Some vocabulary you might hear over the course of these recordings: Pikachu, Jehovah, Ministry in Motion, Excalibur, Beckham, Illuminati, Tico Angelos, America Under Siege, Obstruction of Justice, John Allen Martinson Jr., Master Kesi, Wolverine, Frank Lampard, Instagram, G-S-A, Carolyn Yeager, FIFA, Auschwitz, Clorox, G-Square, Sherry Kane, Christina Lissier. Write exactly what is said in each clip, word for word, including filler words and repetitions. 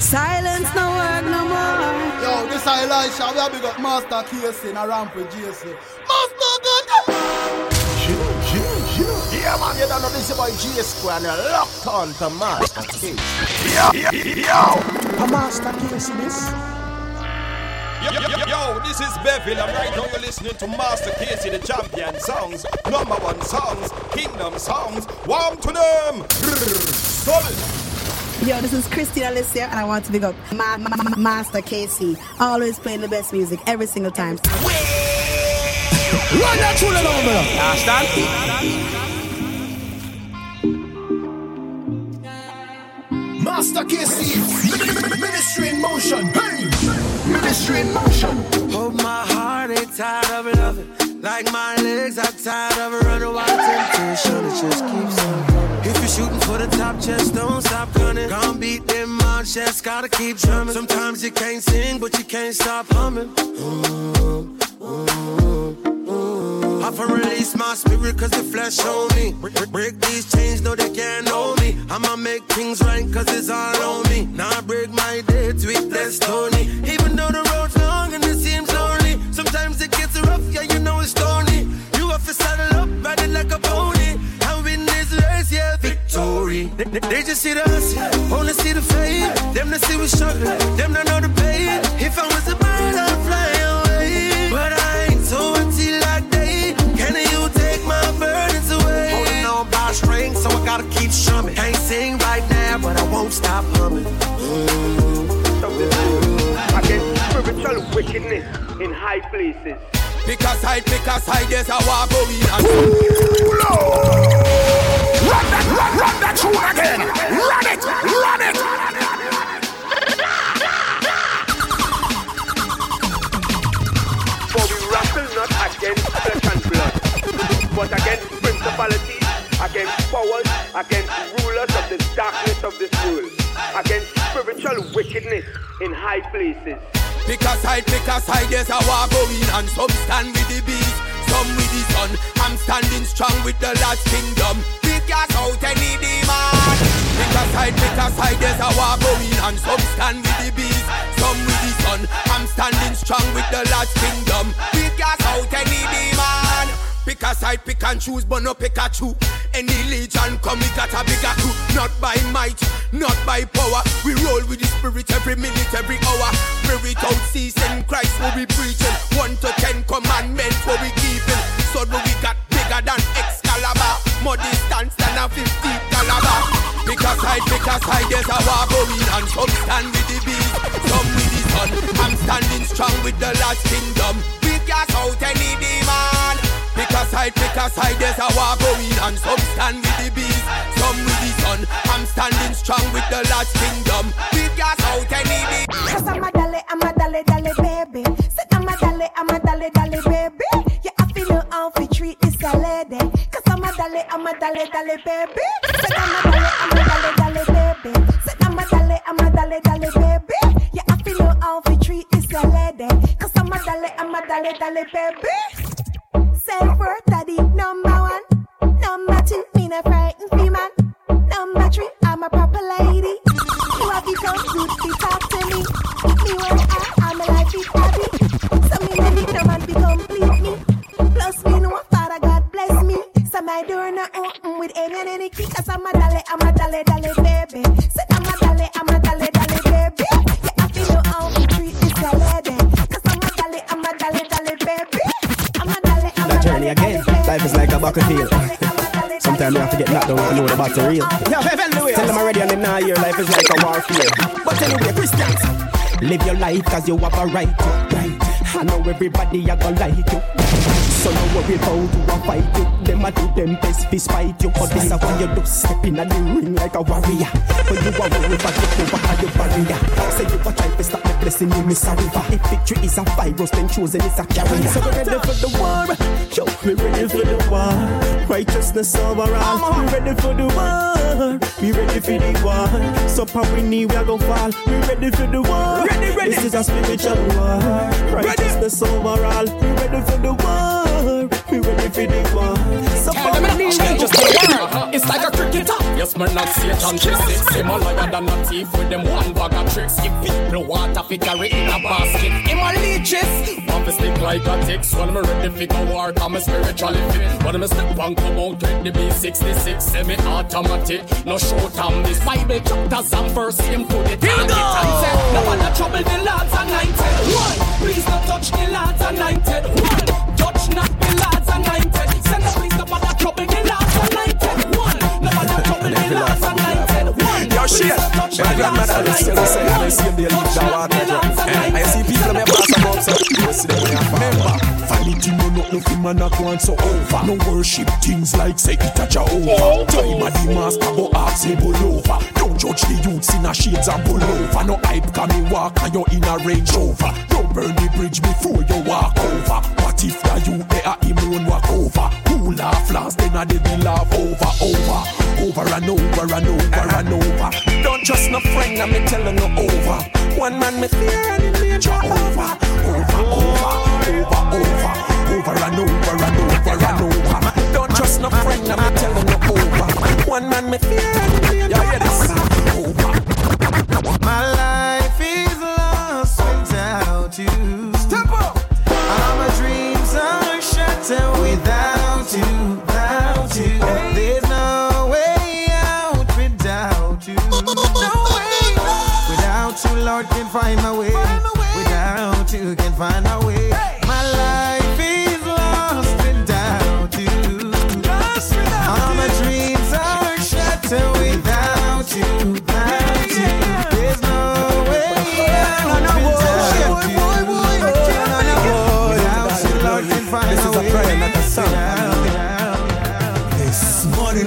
Silence no work no more. Yo, this is Elisha. We have big up Master Kesi in a ramp with G S A. Master God! Chill, chill, chill. Yeah, man, you don't know this about G-Square and you're locked on to Master Kesi. Yo, yo, yo. Master Kesi this. Yo, yo, yo, yo, this is Beville, and right now you're listening to Master Kesi, the champion songs, number one songs, kingdom songs, warm to them! Yo, this is Christina Lissier, and I want to big up Ma- Ma- Ma- Master Kesi, always playing the best music, every single time. Run that through the number! Understand? Master Kesi, Ministry in Motion, hey! Ministry in Motion. Oh, my heart ain't tired of loving. Like my legs are tired of running wild temptation. It just keeps on coming. If you're shooting for the top, just don't stop gunning. Gonna beat them on chest, gotta keep drumming. Sometimes you can't sing, but you can't stop humming. Ooh, ooh, ooh. I've released my spirit, cause the flesh on me. Break, break these chains, no, they can't hold me. I'ma make things right, cause it's all on me. Now I break my dates with less Tony. Even though the road's long and it seems lonely, sometimes it gets rough, yeah, you know it's stony. You have to saddle up, ride it like a pony. And win this race, yeah, victory. They, they, they just see the hustle, only see the fame. Them that see we struggle, them that know the pain. If I was a bird, I'd fly away. But I ain't so empty like they. Can you take my burdens away? Holding on by a string, so I gotta keep strumming. Can't sing right now, but I won't stop humming. Mm-hmm. Against spiritual wickedness in high places. Because high, because high, there's a war going on. Ooh, Lord! Run that, run, run that tune again! Run it, run it! For we wrestle not against flesh and blood, but against principalities, against powers, against rulers of the darkness of this world, against spiritual wickedness in high places. Because high, because high, there's a war going on. Some stand with the beast, some with the sun. I'm standing strong with the Lord's kingdom. Because out any demand. Because high, because high, there's a war going on. Some stand with the beast, some with the sun. I'm standing strong with the Lord's kingdom. Because out any demand. Because I pick and choose, but no Pikachu. Any legion come, it got a bigger crew. Not by might, not by power. We roll with the spirit every minute, every hour. Spirit out season, Christ will be preaching. One to ten commandments will be keeping. So do we got bigger than Excalibur. More distance than a fifty caliber. Because I, because I, there's a war going on. Some stand with the beast, some with the sun. I'm standing strong with the Lord's kingdom. We cast out any demand. Because I, because I, there's a war going on. Some stand with the beast, some with the sun. I'm standing strong with the Lord's kingdom. Because out any day. Cause I'm a dolly, I'm a dolly, dolly, baby. Say I'm a dolly, I'm a dolly, dolly, baby. You have to know how to treat this a lady. Cause I'm a dolly, I'm a dolly, dolly, baby. Say I'm a dolly, I'm a dolly, dolly, baby. Say I'm a dolly, I'm a dolly, dolly, baby. You have to know how to treat this a lady. Cause I'm a dolly, I'm a dolly, dolly, baby. Self-worth daddy, number one. Number two, me no frighten free man. Number three, I'm a proper lady. You have become good, be talk to me. Me when I, I'm a life is happy. So me no victim and be complete me. Plus me know Father God bless me. So my door no open with any and any key. Cause I'm a dolly, I'm a dolly, dolly baby. So I'm a dolly, I'm a dolly, dolly baby. You have to know how to treat this a lady. Cause I'm a dolly, I'm a dolly, dolly baby. Journey again. Life is like a battlefield. Sometimes we have to get knocked down to know the battle real. Yeah, tell them already and them now here. Life is like a warfare. But anyway, Christians, live your life cause you have a right to. Right. I know everybody are gonna like you. So no worry about who will fight you. Them a do them best fist fight you. But this is why you do step in a the ring like a warrior. But you are worried about you over your barrier. Say you a try to stop the blessing you miss a river. If victory is a virus, then chosen is a carrier. So we're ready for the war. Yo, we're ready for the war. Righteousness overall. We're ready for the war. We're ready for the war. So pop we need, we are gonna fall. We're ready for the war. Ready, ready. This is a spiritual war. Righteousness overall. We're ready for the war. We're ready for the war. So pop we need, we just war. It's like a cricketer. Yes, man, not Satan. Six, more liar than a thief with them one bag of tricks. If people water, pick a in a basket. In my leeches. Obviously, like a ticks. When I'm ready for the war, I'm a spiritually fit. When I'm a step and come out with the B sixty-six. Semi-automatic, no short on this. Bible chapters and verse him to the target. And said, no one to trouble the lads anointed. One, please don't touch the lads anointed. One, touch not the lads anointed. Send the priest up on the trouble the lads anointed. One, no one to trouble the lads anointed. One, please don't touch the lads anointed. One, touch the lads anointed. I see people that pass them up, so you see them remember. Vanity no not no him and a go so over. No worship things like say it a Jehovah. Time a the master go ask him over. Don't judge the youths in a shades and pull over. No hype can me walk and you in a Range Rover. Don't burn the bridge before you walk over. What if the youth they a him run walk over? Who laugh last then a they be laugh over, over. Over and over and over uh-huh. and over. Don't trust no friend and me tell her no over. One man me fear and him major over. Over, over. Over, over, over and over and over and over. Don't trust no friend, I'm telling no over. One man me fear and me and over. My life is lost without you. Step up. All my dreams are shattered without you, without you. There's no way out without you. No way out. Without you, Lord, can find my way. Without you, can find my way.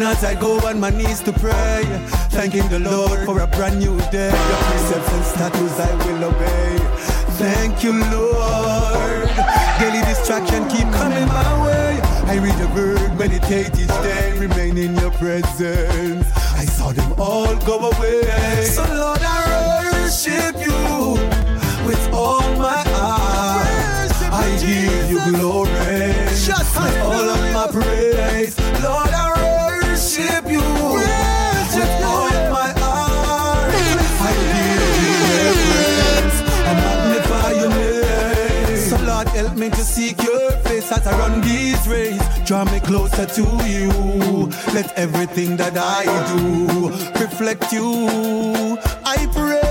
As I go on my knees to pray, thanking the Lord for a brand new day. Your precepts and statutes I will obey. Thank you, Lord. Daily distraction keep coming my way. I read the word, meditate each day, remain in your presence. I saw them all go away. So Lord, I worship you with all my heart. I give you glory with all of my praise. Lord, I worship you yes, with yes, all yes. my heart. I give you reverence. I magnify your name. So Lord, help me to seek your face as I run these race. Draw me closer to you. Let everything that I do reflect you. I pray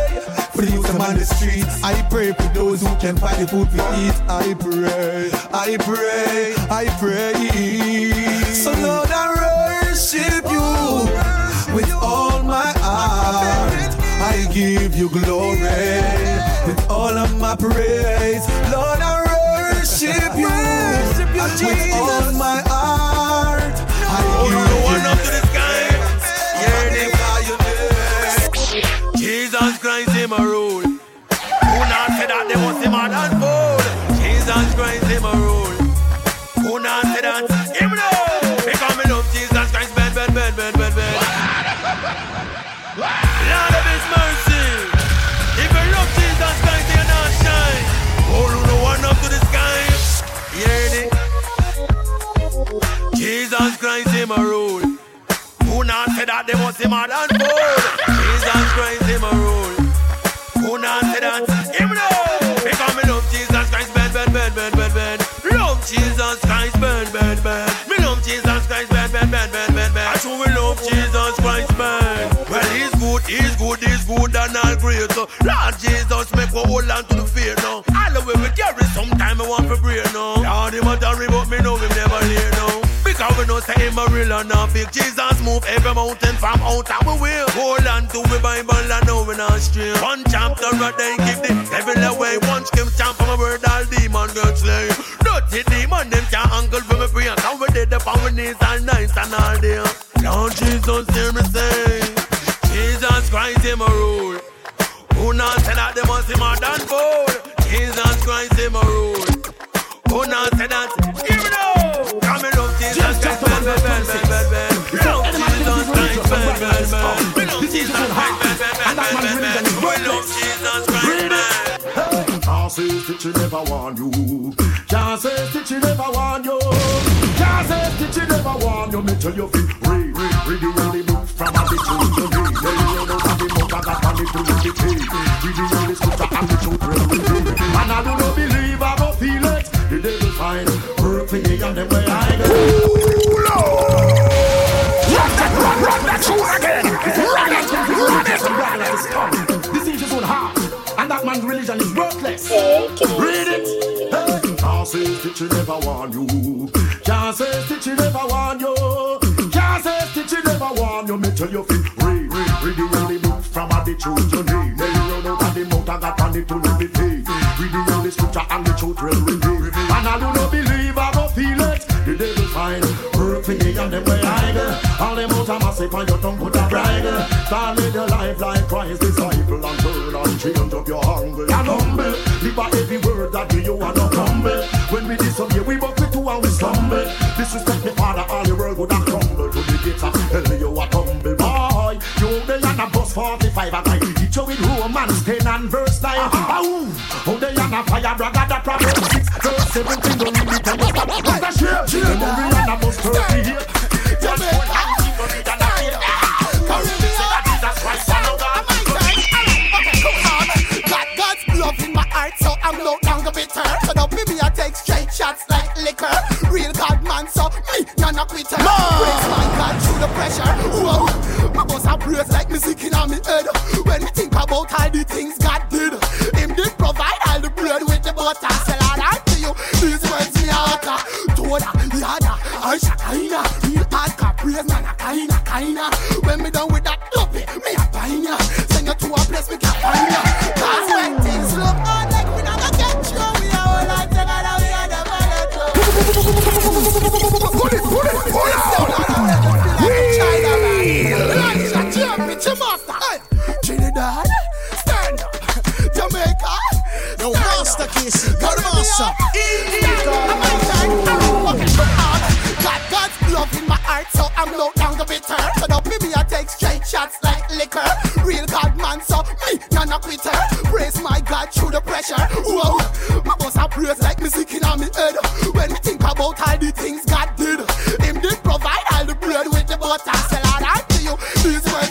for the youth on the streets. I pray for those who can find the food we eat. I pray, I pray, I pray. So Lord, I worship you oh, with you. All my heart. I give you glory yeah. with all of my praise. Lord, I worship you worship you with Jesus. All my heart. No. I give oh, you one up to the sky. Hear them by your name. Jesus Christ in my rule. Who not said that they was him and unfold? Jesus Christ in my rule. Who not said that him no? Lord of his mercy, if you love Jesus Christ, you not shine. Hold on the one up to the sky. Hear it. Jesus Christ him a rule. Who not said that they was him a done fool? Jesus Christ him a rule. Who not said that him no? Because me love Jesus Christ, bad, bad, bad, bad, bad, bad. Love Jesus Christ, bad, bad, bad. Me love Jesus Christ, bad, bad, bad, bad, bad, bad. I sure we love Jesus Christ, man. He's good, he's good and all great. So Lord Jesus, make we hold on to the faith now. All the way we carry, sometime I want to pray now. Lord, him a tarry, but me know him never here now. Because we know say him a real and a fake. Jesus move every mountain from out of the way. Hold on to the Bible and now we not stray. One chapter right then give the devil away. One skim champ from a word, all demon get slain. Dirty demon, them can't angle for me prayer. Cause we did the power knees all nights and all day. Lord Jesus, hear me say Jesus Christ him a rule. Who Who not said that they must be more than food? Jesus Christ is my rule. Who not said that? Give it up! Come and love Jesus Christ, man, man, man, man, man. We love Jesus Christ, man, man, man. We love Jesus Christ, man, man, man, man. We love Jesus Christ, man. Can't say that she never want you. Can't say that she never want you. Can't say that she never want you. Me tell you, read, read, read the only book from a bitch to me. To the city, we do know this culture and the children. And I do not believe I will feel it. The day will find work for me and them way I go. Ooh, Lord! Rock that, rock, rock that tune again! Rock it, rock it! This is this is his own heart, and that man's religion is worthless. Read it! Hey. Can't say that you never want you. Can't say that you never want you. Can't say that you never want you. Me tell you, read, read, read the only book from the truth you need. They run out of the mouth and got on it to live it. We do know the scripture and the truth will reveal. And I do not believe I don't feel it. The day will find work for me and them way I go. All them out of massive and your tongue put a brag. Start with your life like Christ disciple and burn and change up your hunger. And humble, live by every word that you are not humble. When we disobey we buck with two and we stumble. Disrespect the Father, all the world would have crumbled. To the gates of hell you are humble. forty-five and I hit you with Romans ten and verse nine. Ah, ooh, how they on a fire, brother, that problem six, verse seventeen, don't leave me to you. What's that shit? Chill, don't be on a bus thirty here. Just one hand, keep on it and I feel. Cause you say that Jesus Christ, I know God. Okay, go on. Got God's love in my heart, so I'm no longer bitter. So don't be me, I take straight shots like liquor. Real God man, so me, none a quitter. Praise my God through the pressure. Whoa. My boss a brace like music in my head. When we think about all the things God did, Him did provide all the bread with the butter. Say Lord unto you, these words me utter. Toda, yada, aisha kaina. Real hardcore praise man a kaina kaina. When me done with that love me, me a pine ya. Send you to a place me can find ya. Cause when things look hard like we never get through, we a whole lot to God and we a the mother too. Pull it, pull it, pull it. Your master, hey. Trinidad, stand up. Jamaica, no master Kesi, God master. I'm fucking hard. Got God's love in my heart, so I'm no longer bitter. So don't be me, I take straight shots like liquor. Real God man, so me none a quitter. Praise my God through the pressure. Whoa, my boss a praise like music in my head. When we think about all the things God did, Him did provide all the bread with the butter. Say Lord unto you, these words.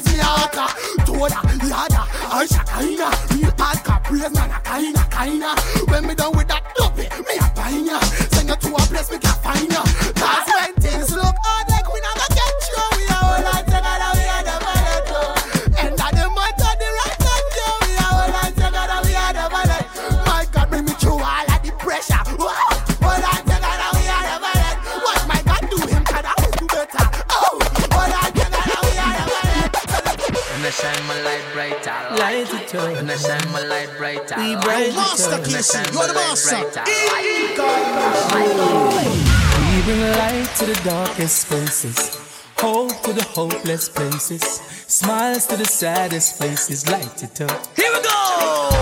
Aisha kaina, real hardcore praise man a kaina kaina. When me done with that love me, me a pine ya. Send you to a place me can find ya. Cause when things look hard like we never get through, we a whole lot to God and we a the mother too. End of the month of the right hand too, we a whole lot to God and we a the mother. My God bring me through all of the pressure. Whole lot to God and we a the mother. What my God do him can I do better. Oh, whole lot to God and we a the mother. And I shine my light brighter. Light it up. And I shine my light brighter. We bright Master Kesi, you're the master. We bring light to the darkest places, hope to the hopeless places, smiles to the saddest faces. Light it up. Here we go.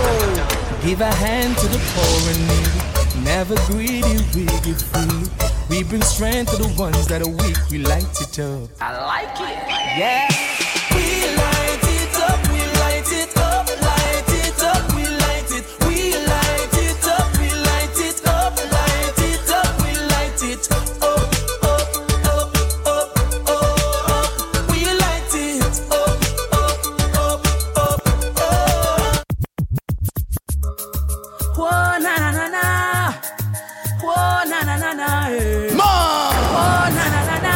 Give a hand to the poor and needy. Never greedy, we give free. We bring strength to the ones that are weak. We light it up. I like it. Yeah. We light it up. Light it up, light it up, we light it. We light it up, we light it up, light it up, we light it up, up, up, up, up, up. We light it up, up, up, up, up. Whoa, na na na, whoa, na na na na, whoa, na na na na,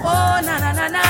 whoa, na na na na.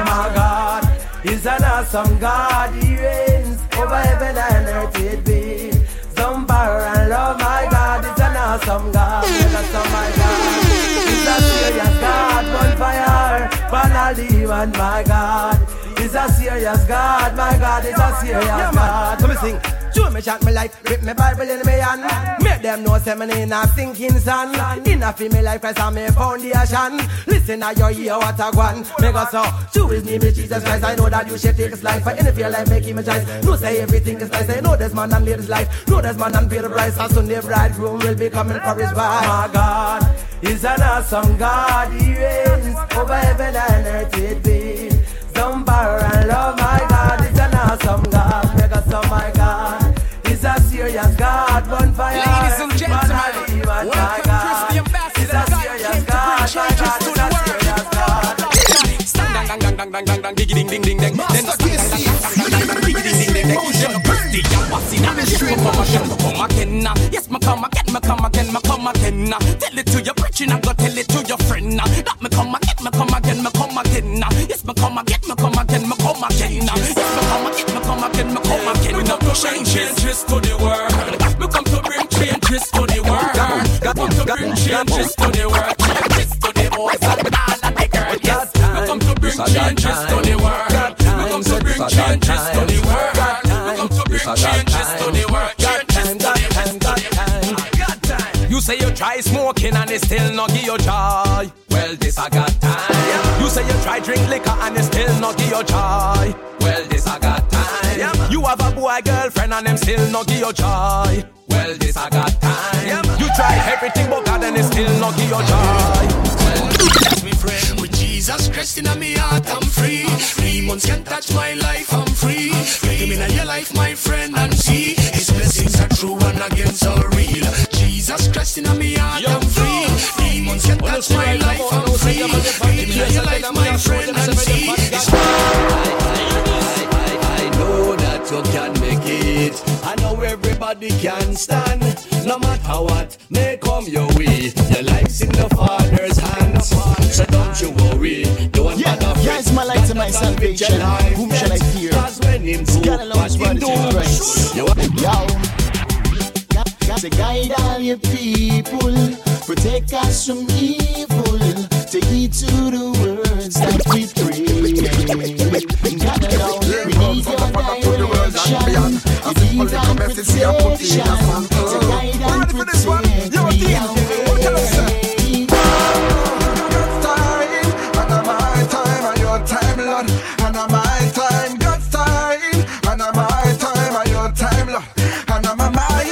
my God. He's an awesome God. He reigns over heaven and earth. It be some power and love. My God, it's an awesome God. He's an awesome God. He's a serious God. One fire, burn all demons. My God, he's a serious God. My God, he's a serious God. Let me sing. Show me chant me life, rip me Bible in me hand. Make them know say me in a sinking sand. In a female life, Christ on me foundation. Listen to your ear, what a one. Me go so, show his name is Jesus Christ. I know that you should take his life. For any of your life, make him a choice. No say everything is nice. I know this man and lady's life. No this man and pay the price. And soon the bridegroom will be coming for his wife. My God, he's an awesome God. He reigns over heaven and earth it be. Some power and love, my God. He's an awesome God. Make us so, my God. He's a serious God, one fire. Ladies and gentlemen, welcome Christy Ambassador. God came to bring changes to the world. Stand, dang, dang, dang, dang, dang, ding, ding, ding, ding. Master Kesi, Ministry in Motion. Come again, yes, me come again, me come again, me come again. Tell it to your preaching, I go tell it to your friend. That me come again, me come again, me come again. Yes, me come again, me come again, me come again. Yes, me come again, me come again, me come again. We come to bring changes to the world. We come to bring changes to the world. Come to bring changes to the world. Changes to the boys and all of the girls. Yes, we come to bring changes to the world. We come to bring changes to the world. We come to bring changes to the world. You say you try smoking and it still not give you joy. Well, this I got time. You say you try drink liquor and it still not give you joy. Well, this I got time. You have a boy girlfriend and them still not give you joy. Well, this I got time. You try everything but God and it still not give you joy. Well, that's me friend. With Jesus Christ in my heart, I'm free. Demons can't touch my life, I'm free. Get him in your life, my friend, and see his blessings are true and against all real. Jesus Christ in me heart, I'm free. Demons can touch my life, I'm free. Give me your life, my friend, and see. I, I, I, I know that you can make it. I know everybody can stand. No matter what may come your way, your life's in the Father's hands. So don't you worry, don't yeah, bother. Yeah, it's my life and my salvation. Whom shall I fear? Yo. To guide all your people, protect us from evil. Take heed to the words that we pray. God alone, we need your direction. It is our protection. To guide and protect me away. God's time, and I'm my time, and your time, Lord. And I'm my time, God's time, and I'm my time, and your time, Lord. And I'm my mind.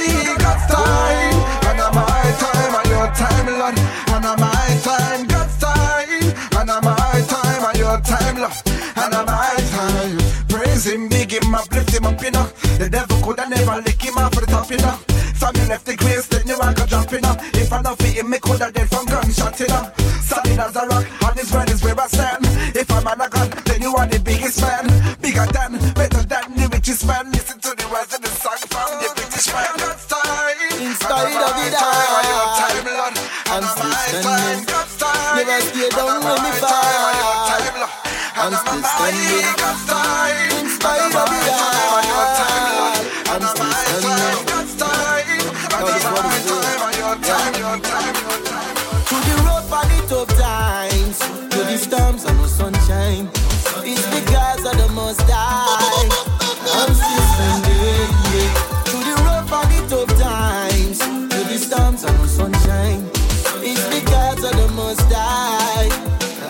And I'm my time, God's time. And I'm my time, and your time, love. And I'm my time. Praise him, big him up, lift him up, you know. The devil could have never lick him up for the top, you know. Family left the grace, then you are dropping up. If I don't fit him, me could have dead from gunshot, you know. Solid as a rock, on his right is where I stand. If I'm on a gun, then you are the biggest fan. Bigger than, better than the richest man. Listen to the words of the song from the British man. God's time, inside of it all. I'm still standing. Never stay down when we fall. I'm still standing. In spite of it all, I'm still standing. Cause what is it? Through the road for the tough times, through the storms and no sunshine, it's because of the Most High. I'm still standing. Through the road for the tough times, through the storms and no sunshine. It's because of the Most High.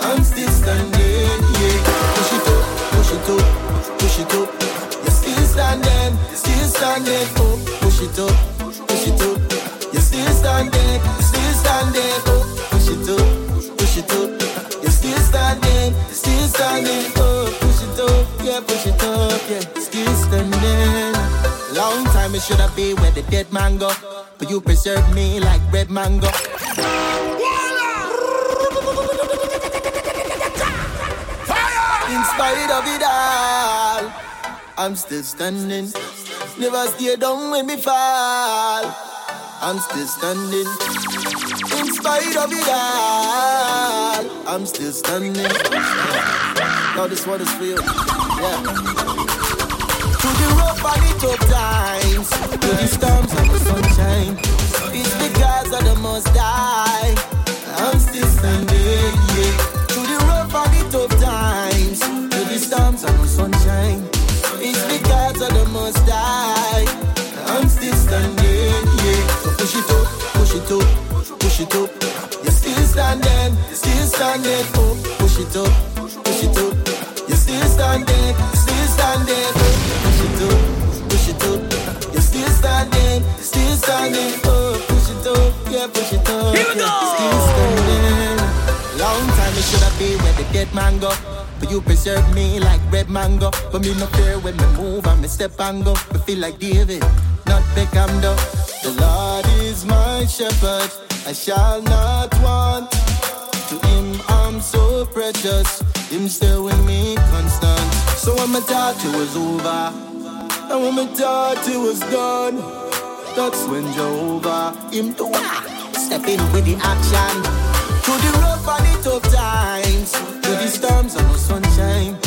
I'm still standing, yeah. Push it up, push it up, push it up. You're still standing, still standing. Oh, push it up, push it up. You're still standing, still standing. Oh, push it up, push it up. You're still standing, still standing. Oh, push it up, yeah, push it up, yeah. Still standing. Long time it should have been where the dead man go, but you preserve me like red mango. In spite of it all, I'm still standing. Never stay down when we fall. I'm still standing. In spite fight of it all, I'm still standing. Now this one is real. Yeah. To the rough and the tough times, to the storms and the sunshine, it's because I the Most High, I'm still standing. Yeah. To the rough and the tough times, to the storms and the sunshine, it's because I the Most High, I'm still standing. Yeah. So push it up, push it up. Push it up, you're still standing, you're still standing. Oh, push it up, push it up, you're still standing, you're still standing. Oh, push it up, push it up, you're still standing, you're still standing. Oh, push it up, yeah, push it up. Here we go. You're still standing. Long time it should have been where the dead man go, but you preserve me like red mango. But me no fear when me move and me step and go. Me feel like David, not Beckham though. The Lord is my shepherd. I shall not want. To him I'm so precious. Him still with me constant. So when my thought it was over, and when my thought it was done, that's when Jehovah him to ah, step in with the action. To the rough and the tough times, to the storms and the sunshine,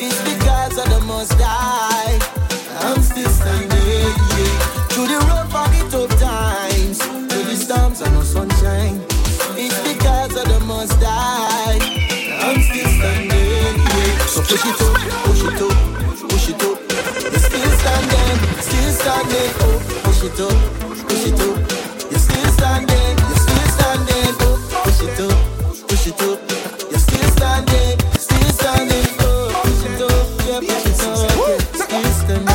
it's because of the Most High, I'm still standing. Yeah. To the rough and the tough times, storms and no sunshine, it's because of the Most High, I'm still standing. Yeah. So push it up, push it up, push it up, you're still standing, still standing. Oh, push it up, push it up, you're still standing, you're still standing. Oh, push it up, push it up, you're still standing, still standing. Oh, push it up, yeah, push it up, yeah, still standing.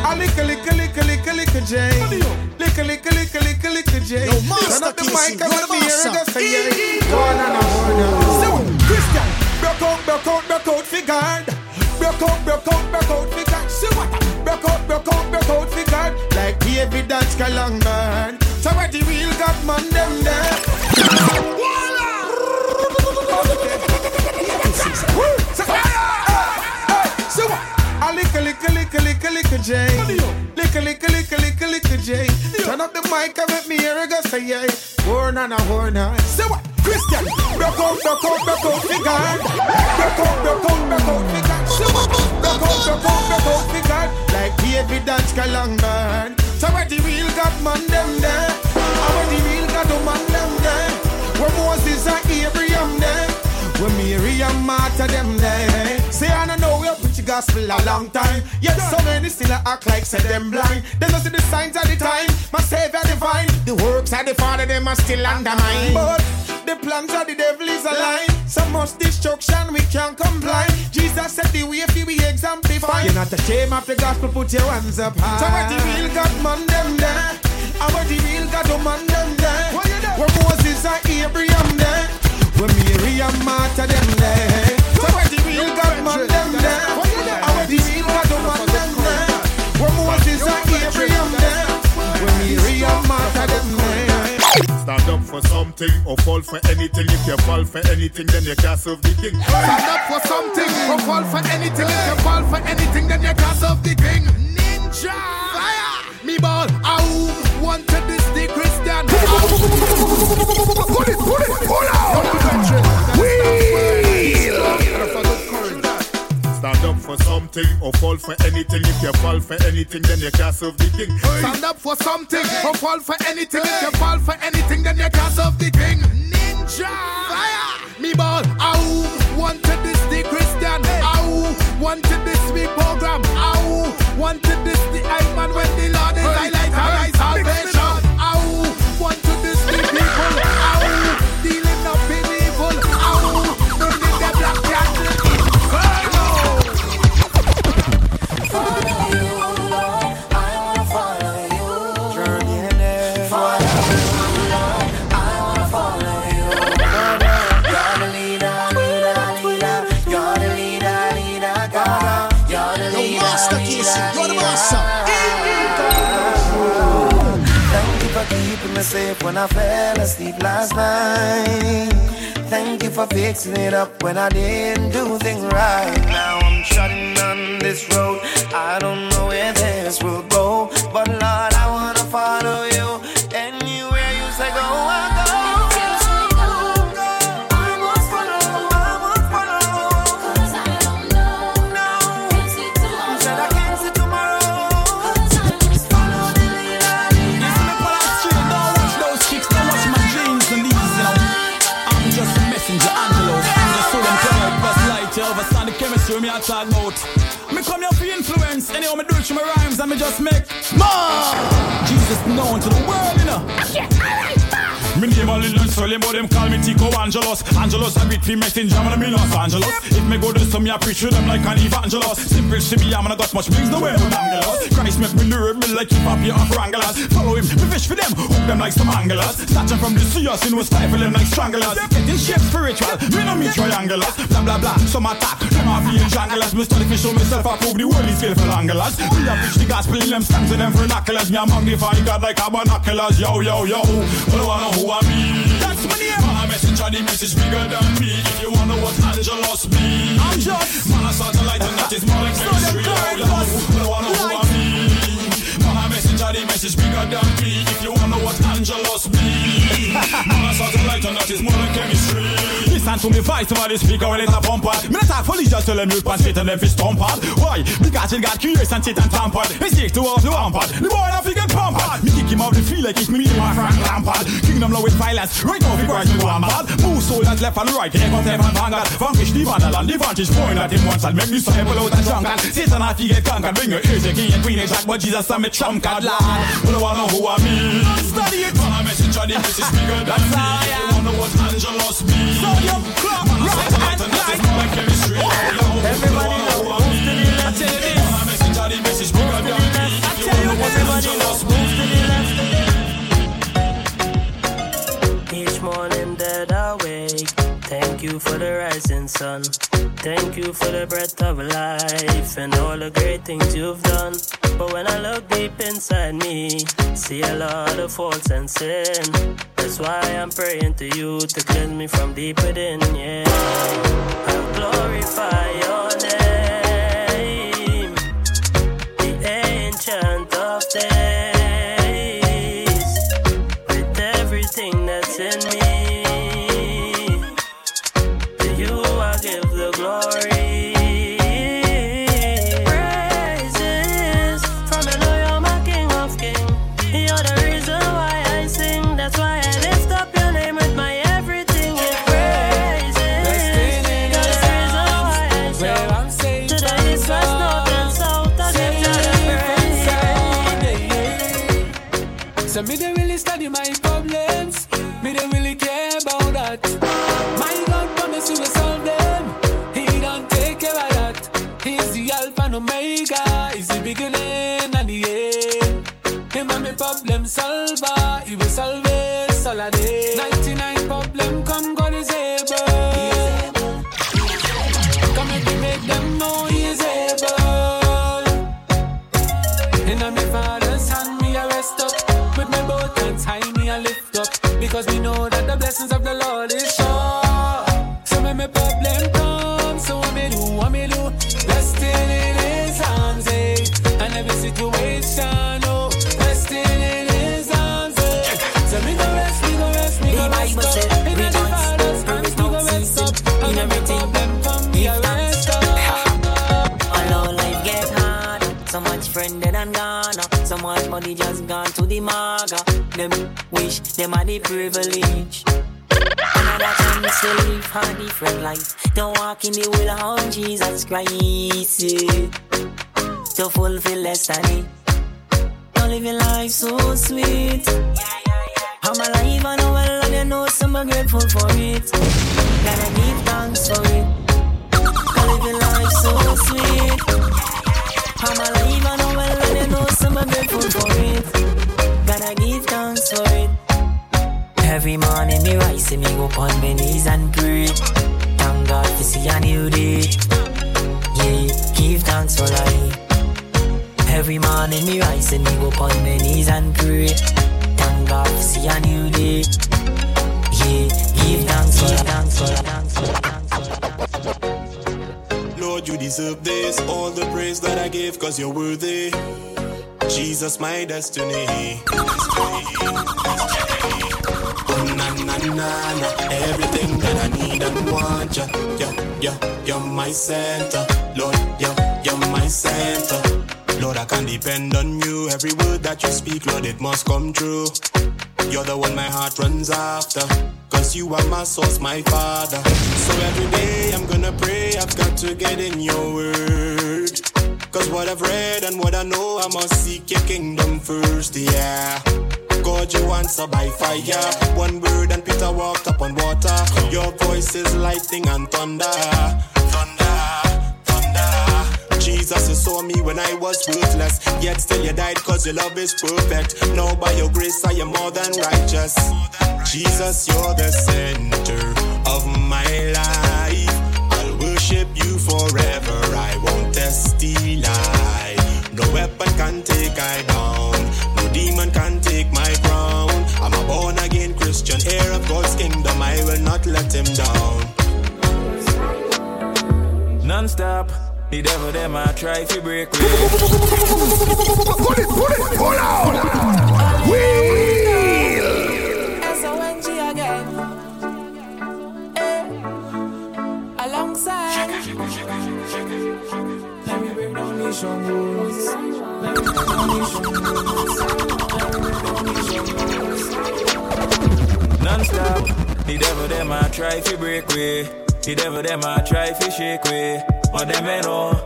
I lick a lick a lick a lick a lick a J. Lick a lick a lick a lick a lick a J. Turn up the mic, I wanna be here, that's a yay. Go on and on. So, Christian, broke out, broke out, broke out, fi guard. Broke out, broke out, broke out, fi guard. So what? Broke out, broke out, broke out, fi guard. Like David, that's a long man. So what the real God man, them there. Voila! So what? I lick a lick a lick a lick a lick a J. Lick a lick a lick a lick a lick a J. Turn up the mic and make me hear it go say yay. Horn and a horn and say what? Christian! Broke out, broke out, broke out, figure. Broke out, broke out, broke out, figure. Say what? Broke out, broke out, broke out, figure. Like David dance long man. So where the real God man them there? And where the real God man them there? Where Moses and Abraham there? Where Mary and Martha them there? Say I don't know where gospel a long time, yet so many still act like say them blind. They don't see the signs at the time, my Savior divine. The works of the Father them are still undermined. But the plans of the devil is a lie. So much destruction we can't comply. Jesus said the way if we exemplify. You're not ashamed of the gospel, put your hands up high. So where the real God man them there? And where the real God man them there? Where Moses and Abraham there? Where Mary and Martha them there? So where the real God man them there? Stand up for something or fall for anything. If you fall for anything, then you can't serve the king. Stand up for something or fall for anything. If you fall for anything, then you can't serve the king. Ninja! Fire! Me ball! Ow! Wanted this day, Christian! Pull it! Pull it! Pull out! Wheel! Stand up for something or fall for anything. If you fall for anything, then you can't serve the king. Stand up for something or fall for anything. If you fall for anything, then you can't serve the king. Ninja! Fire! Me ball! Ow! Wanted this day, Christian! Ow! Wanted this week program! Ow! Wanted this the I man when the Lord is I like I salvation! Ow! Wanted this the people! Ow! Dealing up in evil! Ow! Don't need the black candle! Safe when I fell asleep last night. Thank you for fixing it up when I didn't do things right. Now I'm trotting on this road. I don't know where this will go, but Lord, I wanna follow you anywhere you say go. do me a talk about. Me come here for influence, anyhow me do it through my rhymes and me just make more Jesus known to the world, you know. Okay, alright, me name a little Sterling, but them call me Tico Angelos. Angelos, I beat me messenger, I'm in Los Angeles. If me go do some, I preach to them like an evangelist. Simple to me, I'm gonna got much things the way with Angelos. Christ make me lure me like you pop your off wranglers. Follow him, me fish for them, hook them like some anglers. Snatching from the sea, I see no stifle them like stranglers. Getting shape spiritual, me no me triangulars. Blah blah blah, some attack, them are being janglers. Me study fish show myself, I prove the world is faithful anglers. We have preached the gospel in them stands in them vernaculars. Me a magnify God like binoculars. Yo yo yo, blow on a hoe. I mean. That's my name. Man, I message on the message bigger than me. If you wanna what Angelos be, I'm just man, I satellite and that is more like ministry. Yo, yo, you wanna who I mean. Man, I message on the message bigger than me. If you wanna what Angelos be, man, I satellite and that is more like chemistry. Listen to me voice over the speaker when it's a bumper. Me not talk for leisure till them youth pass straight and them fish stumbled. Why? Because it got curious and sit and tampered. He stick to off the rampart. The boy that figure pampered. Me kick him off the field like it's me my Frank Lampard. Kingdom law with violence, right off the right to one bad. Move soldiers left and right, here comes heaven vanguard. Vanquish the Vandaland, the vantage point at him once and make me disciple out the jungle. Satan had to get conquered, bring your ears, a king and queen and jack, but Jesus and me trump card lad. But I wanna know who I mean. I'm studying. Man, I message on the message bigger than me. I wanna what Angelos be. Club, right and right. Everybody know who's to the left, who's to the left, I tell you everybody knows who's to the left. Each morning that I wake, thank you for the rising sun. Thank you for the breath of life and all the great things you've done. But when I look deep inside me, see a lot of faults and sin. That's why I'm praying to you to cleanse me from deep within, yeah. I'll glorify your name, the ancient of days. With everything that's in me, to you I give the glory. So me they really study my problems. Me they really care about that. My God promise He will solve them. He don't take care of that. He's the Alpha and Omega. He's the beginning and the end. Him and me problem solver. He will solve it all a day. Ninety-nine problem come, God is able. Come and me make them know He is able. And I'm the Father's hand me a rest up. With my both hands high, me I lift up, because we know that the blessings of the Lord is sure. So when my problem comes, so what me do, what me do, resting in His arms, eh? And every situation, oh, resting in His arms, eh? So me go rest, me go rest, me go rest up. In the Father's hands, me go rest up. And every problem comes, me I rest up. Although life get hard, so much friend that I'm gone. So much money just gone to the maga. Them wish them had the privilege. Another thing to live a different life. Don't walk in the will of Jesus Christ, yeah. To fulfill destiny. Don't live your life so sweet. I'm alive and well and I know some are grateful for it. Gotta give thanks for it. Don't live your life so sweet. I'm alive and I'm well and I know some are grateful for it. Gotta give thanks for it. Every morning me rise and me go on my knees and pray. Thank God to see a new day. Yeah, give thanks for life. Every morning me rise and me go on my knees and pray. Thank God to see a new day. Yeah, give thanks for life. You deserve this, all the praise that I give, cause you're worthy. Jesus, my destiny. Oh, na, na, na, na. Everything that I need and want, yeah, yeah, yeah, you're my center, Lord, yeah, you're my center. Lord, I can depend on you. Every word that you speak, Lord, it must come true. You're the one my heart runs after. 'Cause you are my source, my father. So every day I'm gonna pray, I've got to get in your word. 'Cause what I've read and what I know, I must seek your kingdom first, yeah. God, you answer by fire. One word and Peter walked upon water. Your voice is lightning and thunder. Thunder, thunder. Jesus, you saw me when I was worthless, yet still you died 'cause your love is perfect. Now by your grace I am more than righteous. Jesus, you're the center of my life. I'll worship you forever, I won't test the lie. No weapon can take I down, no demon can take my crown. I'm a born again Christian, heir of God's kingdom, I will not let him down. Non-stop, the devil them I try to break me. Put it, put it, pull out. Wee! Let me non-stop, the devil them I try to break way. The devil them I try to shake way. But them I know.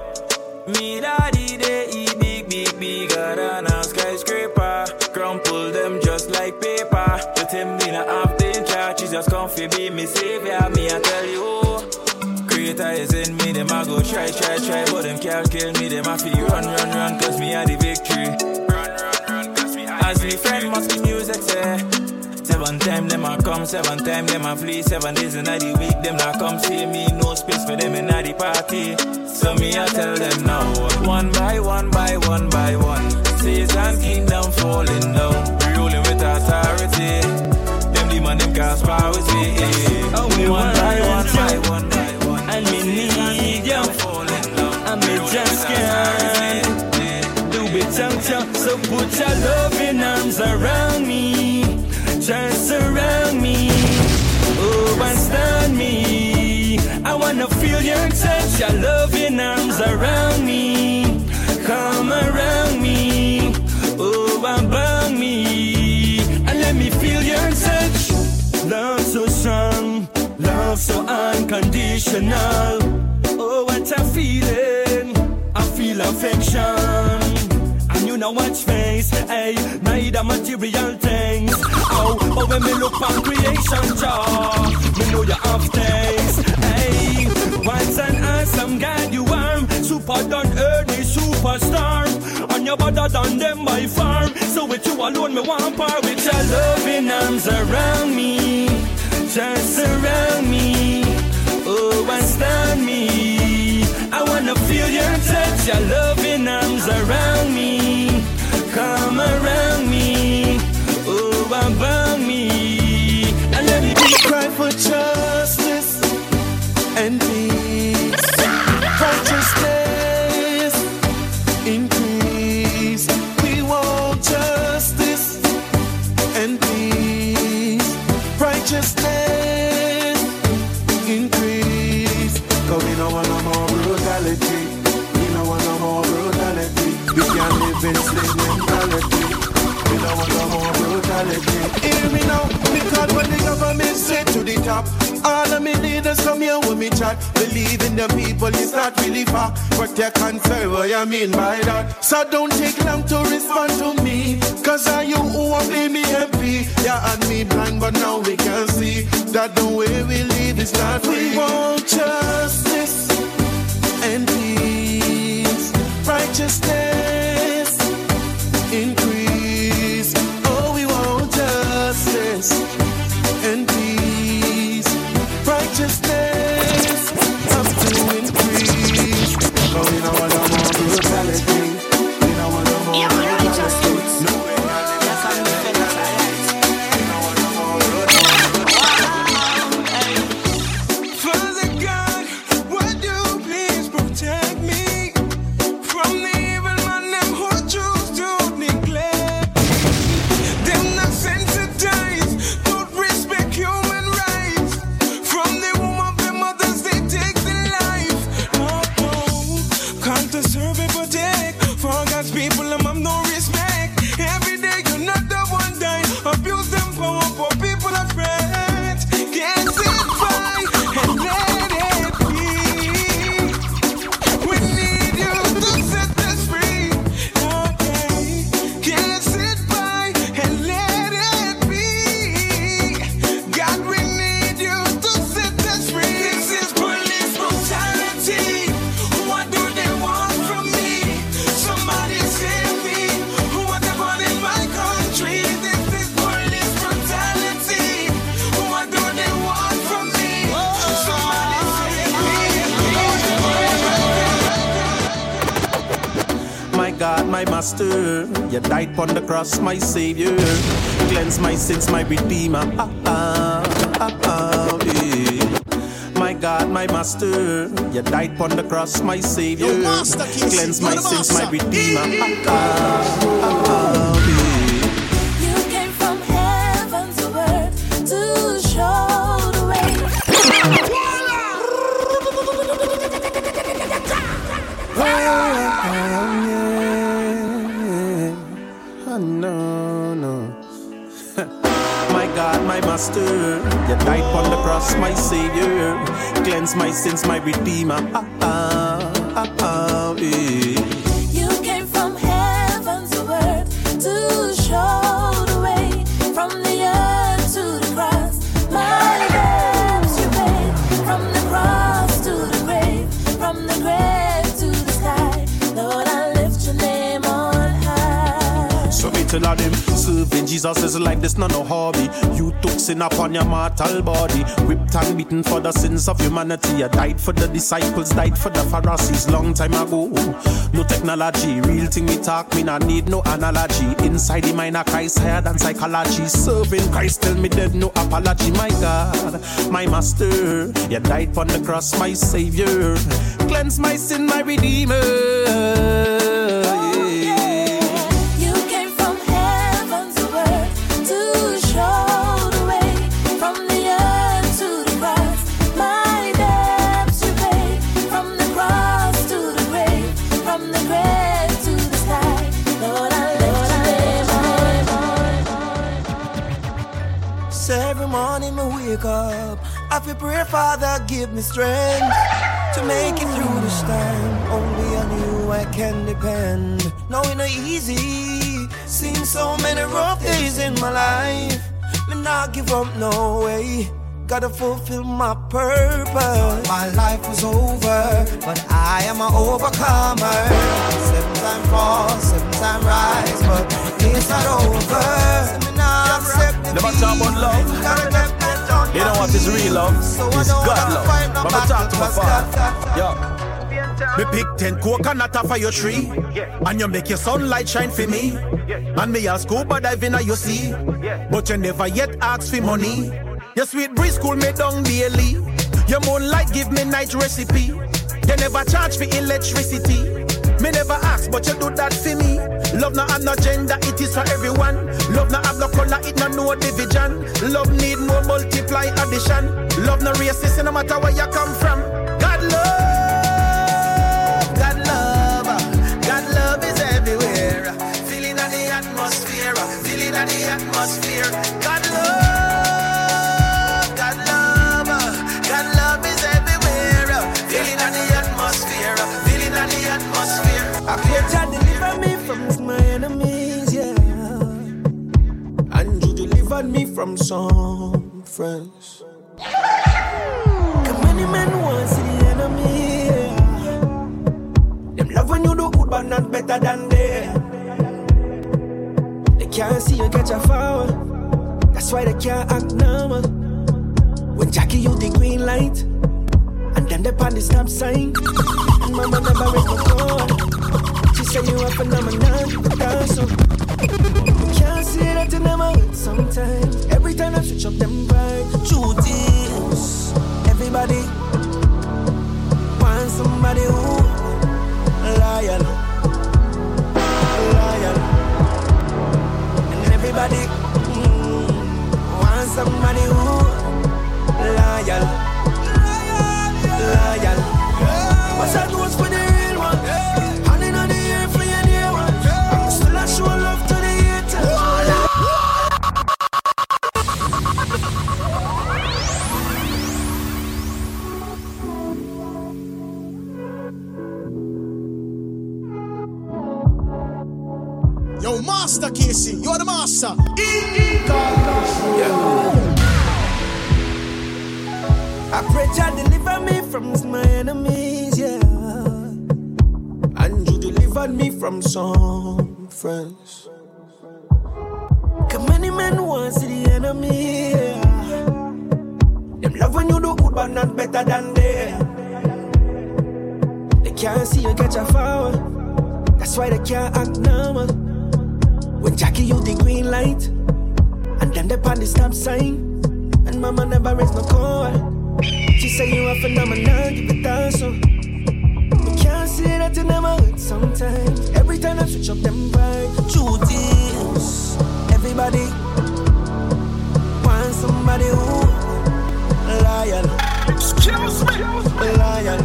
Me daddy they eat big, big, bigger than a skyscraper. Crumple them just like paper. The him me not have to in charge. Jesus come fi be me savior. Me I tell you, Creator is in me, them I go try, try, try, but them can't kill me, them I feel run, run, run, 'cause me had the victory. Run, run, run, 'cause me had the victory. As me friend must be music, say. Seven time them I come, seven time them I flee, seven days in the week, them I come see me, no space for them in the party. So me I tell them now, one by one, by one, by one, Satan kingdom falling down, ruling with authority. Them demon, them cast power with me. One by one, by one, by one. And me need you, and me just can't do it, champ. So put your loving arms around me, just around me, overstand me. I wanna feel your touch, your loving arms around me, come around me, overbound me, and let me feel your touch. Love so strong. Love so unconditional. Oh, what a feeling. I feel affection. And you know what face, hey, neither material things. Oh, oh, when me look on creation, jaw, me know you have taste. Hey, what an awesome God you are. Super done early superstar. And you're better than them by far. So with you alone, me want par. With your loving arms around me, just around me, oh, understand me. I wanna feel your touch, your loving arms around me, come around me, oh, about me, and let me cry for justice and peace, righteousness, increase. We want justice and peace, righteousness. It's mentality. We don't want no more brutality. Hear me now, because when the government straight to the top, all of me leaders come here with me chat. Believe in the people is not really far, but they can't say what I mean by that. So don't take long to respond to me, 'cause I you who will be me M P. Yeah, and me blind, but now we can see that the way we live is not free. We want justice and peace, righteousness. Increase, oh, we want justice and peace, righteousness up to increase. Oh, we don't want no more brutality, we don't want no more brutality. No, we don't want no more brutality. my master. You died upon the cross, my savior. Cleanse my sins, my redeemer. Ah, ah, ah, ah, yeah. My God, my master. You died upon the cross, my savior. Yo, Master Kesi, cleanse my sins, my redeemer. Ah, ah, ah, ah, yeah. You came from heaven to earth to show the way. Oh, yeah, yeah. Oh, no, no. My God, my master, you died upon the cross, my savior. Cleanse my sins, my redeemer. Ah, ah, ah, ah, yeah. You came from heaven to earth to show the way. From the earth to the cross, my debts you paid. From the cross to the grave, from the grave. Of them. Serving Jesus is like this, not no hobby. You took sin upon your mortal body, whipped and beaten for the sins of humanity. You died for the disciples, died for the Pharisees long time ago. No technology, real thing we talk, me not need no analogy. Inside the mind of Christ, higher than psychology. Serving Christ, tell me there's no apology. My God, my master, you died upon the cross, my savior. Cleanse my sin, my redeemer. Morning I wake up, I feel pray, Father, give me strength to make it through this time. Only on you I can depend. No, it's not easy. Seen so many rough days in my life. Me not give up, no way. Gotta fulfill my purpose. My life was over, but I am an overcomer. Seven times fall, seven times rise, but it's not over. Never talk about love. You know what is real love? So it's God love. But I talk to my father. Yeah. Me pick ten coconut off of your tree, and you make your sunlight shine for me. And me ask scuba diving at your sea, but you never yet ask for money. Your sweet breeze cool me down daily. Your moonlight give me night recipe. You never charge for electricity. Me never ask, but you do that for me. Love no have no gender, it is for everyone. Love no have no color, it no no division. Love need no multiply addition. Love no racist, no matter where you come from. God love, God love, God love is everywhere. Feeling of the atmosphere, feeling of the atmosphere. God love, God love, God love is everywhere. Feeling of the atmosphere, feeling of the atmosphere. I pray to deliver me from my enemies, yeah. And you delivered me from some friends. Cause many men want to see the enemy, yeah. Them love when you do good, but not better than they. They can't see you get your foul. That's why they can't act normal. When Jackie you the green light, and then they pan the stop sign. And mama never read the phone. Say you a phenomenon, but also you can't see that in them out sometimes. Every time I switch up them vibes, duties. Everybody wants somebody who loyal, loyal, and everybody mm, wants somebody who loyal, loyal. What's that was for the? Master Kesi, you are the master. Yeah. I pray God deliver me from my enemies, yeah. And you delivered me from some friends. Cause many men want to see the enemy, yeah. Them love when you do good, but not better than they. They can't see you get your foul. That's why they can't act normal. When Jackie use the green light, and them they pan the stop sign, and mama never raised no call. She say you a phenomenon, keep it down so. You can't see that you never hurt sometimes. Every time I switch up them vibes, duties. Everybody want somebody who loyal. Excuse me, loyal.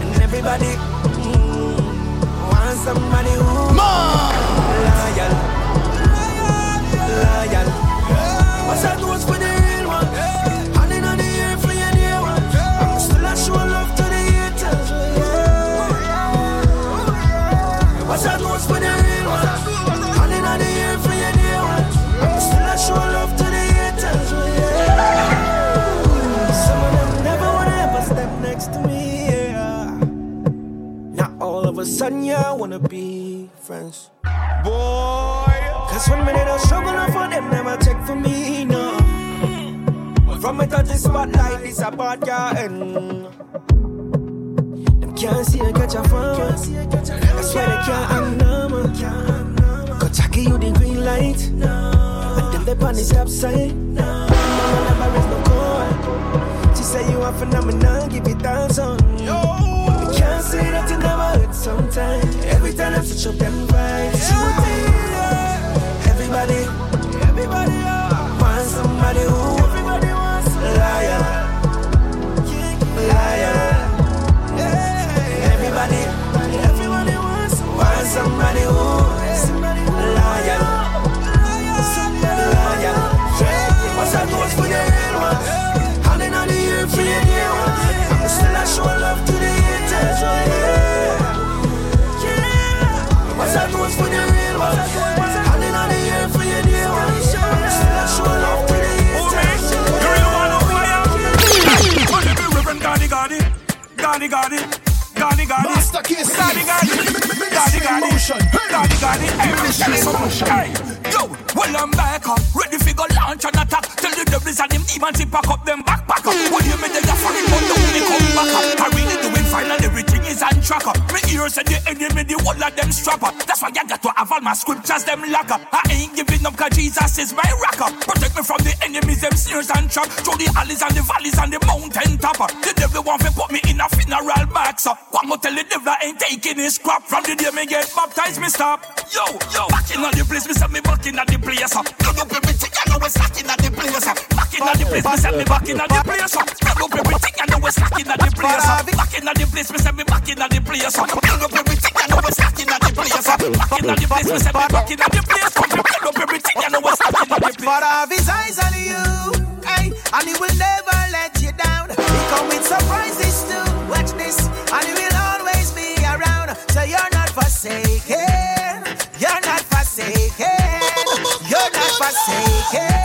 And everybody mm, want somebody who loyal. Lion. What's that was for the real one? Handing on the air for your dear one. Still I show love to the haters. What's that was for the real one? Handing on the air for your dear one. Still I show love to the haters. Some of them never wanna ever step next to me. Yeah. Now all of a sudden you yeah, wanna be friends. Boy. Cause one minute I'll struggle and for them never check for me, no. From my touch the spotlight, it's a bad guy. Them can't see a catch a phone. That's why they can't hang number. Cause Jackie you the green light, and them they pan the stop sign. Mama never raise no call. She say you a phenomenon, give it thousand. I can't see that you never hurt sometimes. Every time I switch up them vibes. Everybody, everybody yeah. Wants somebody who everybody wants a liar, liar. Yeah. Everybody, everybody wants wants somebody who a liar, liar. What's that goes for the real ones? Handing on the ear for your dear ones. I'm still I show love to the haters. What's that goes for the real ones? Gadi Gadi, Gadi Gadi, Master Kesi, Gadi Gadi, Gadi Gadi, Gadi Gadi, Ministry in Motion. Yo, well I'm back up, ready for go launch and attack. Tell the devils and them demons to pack up them backpack up. What do you mean they are falling but don't they come back up? I really doing fine and everything is on track up. My ears and the enemy, the whole of them strap up. That's why I got to have all my scriptures them lock up. I ain't giving up cause Jesus is my rock up. Protect me from the enemies, them snares and trap. Through the alleys and the valleys and the mountain top up. The devil want to put me in a funeral box up. One more tell the devil I ain't taking his crap. From the day me get baptized, me stop. Yo, yo, back in on the place, me set me back in on the place up. No do people think I know we're slacking at the place up. Back in on the place, me set me back in on the place up. No do people think I know we're slacking at the place up. Back in on the place, me set me back in on the place up. No do people think I know we're slacking at the place up. Back in on the place, me set me back in on the place up. No do people think I know we're slacking at the place up. But His eyes on you, hey, and He will never let you down. He come with surprises too. Watch this, and He will always be around. So you're not forsaken. You're not forsaken. You're not forsaken.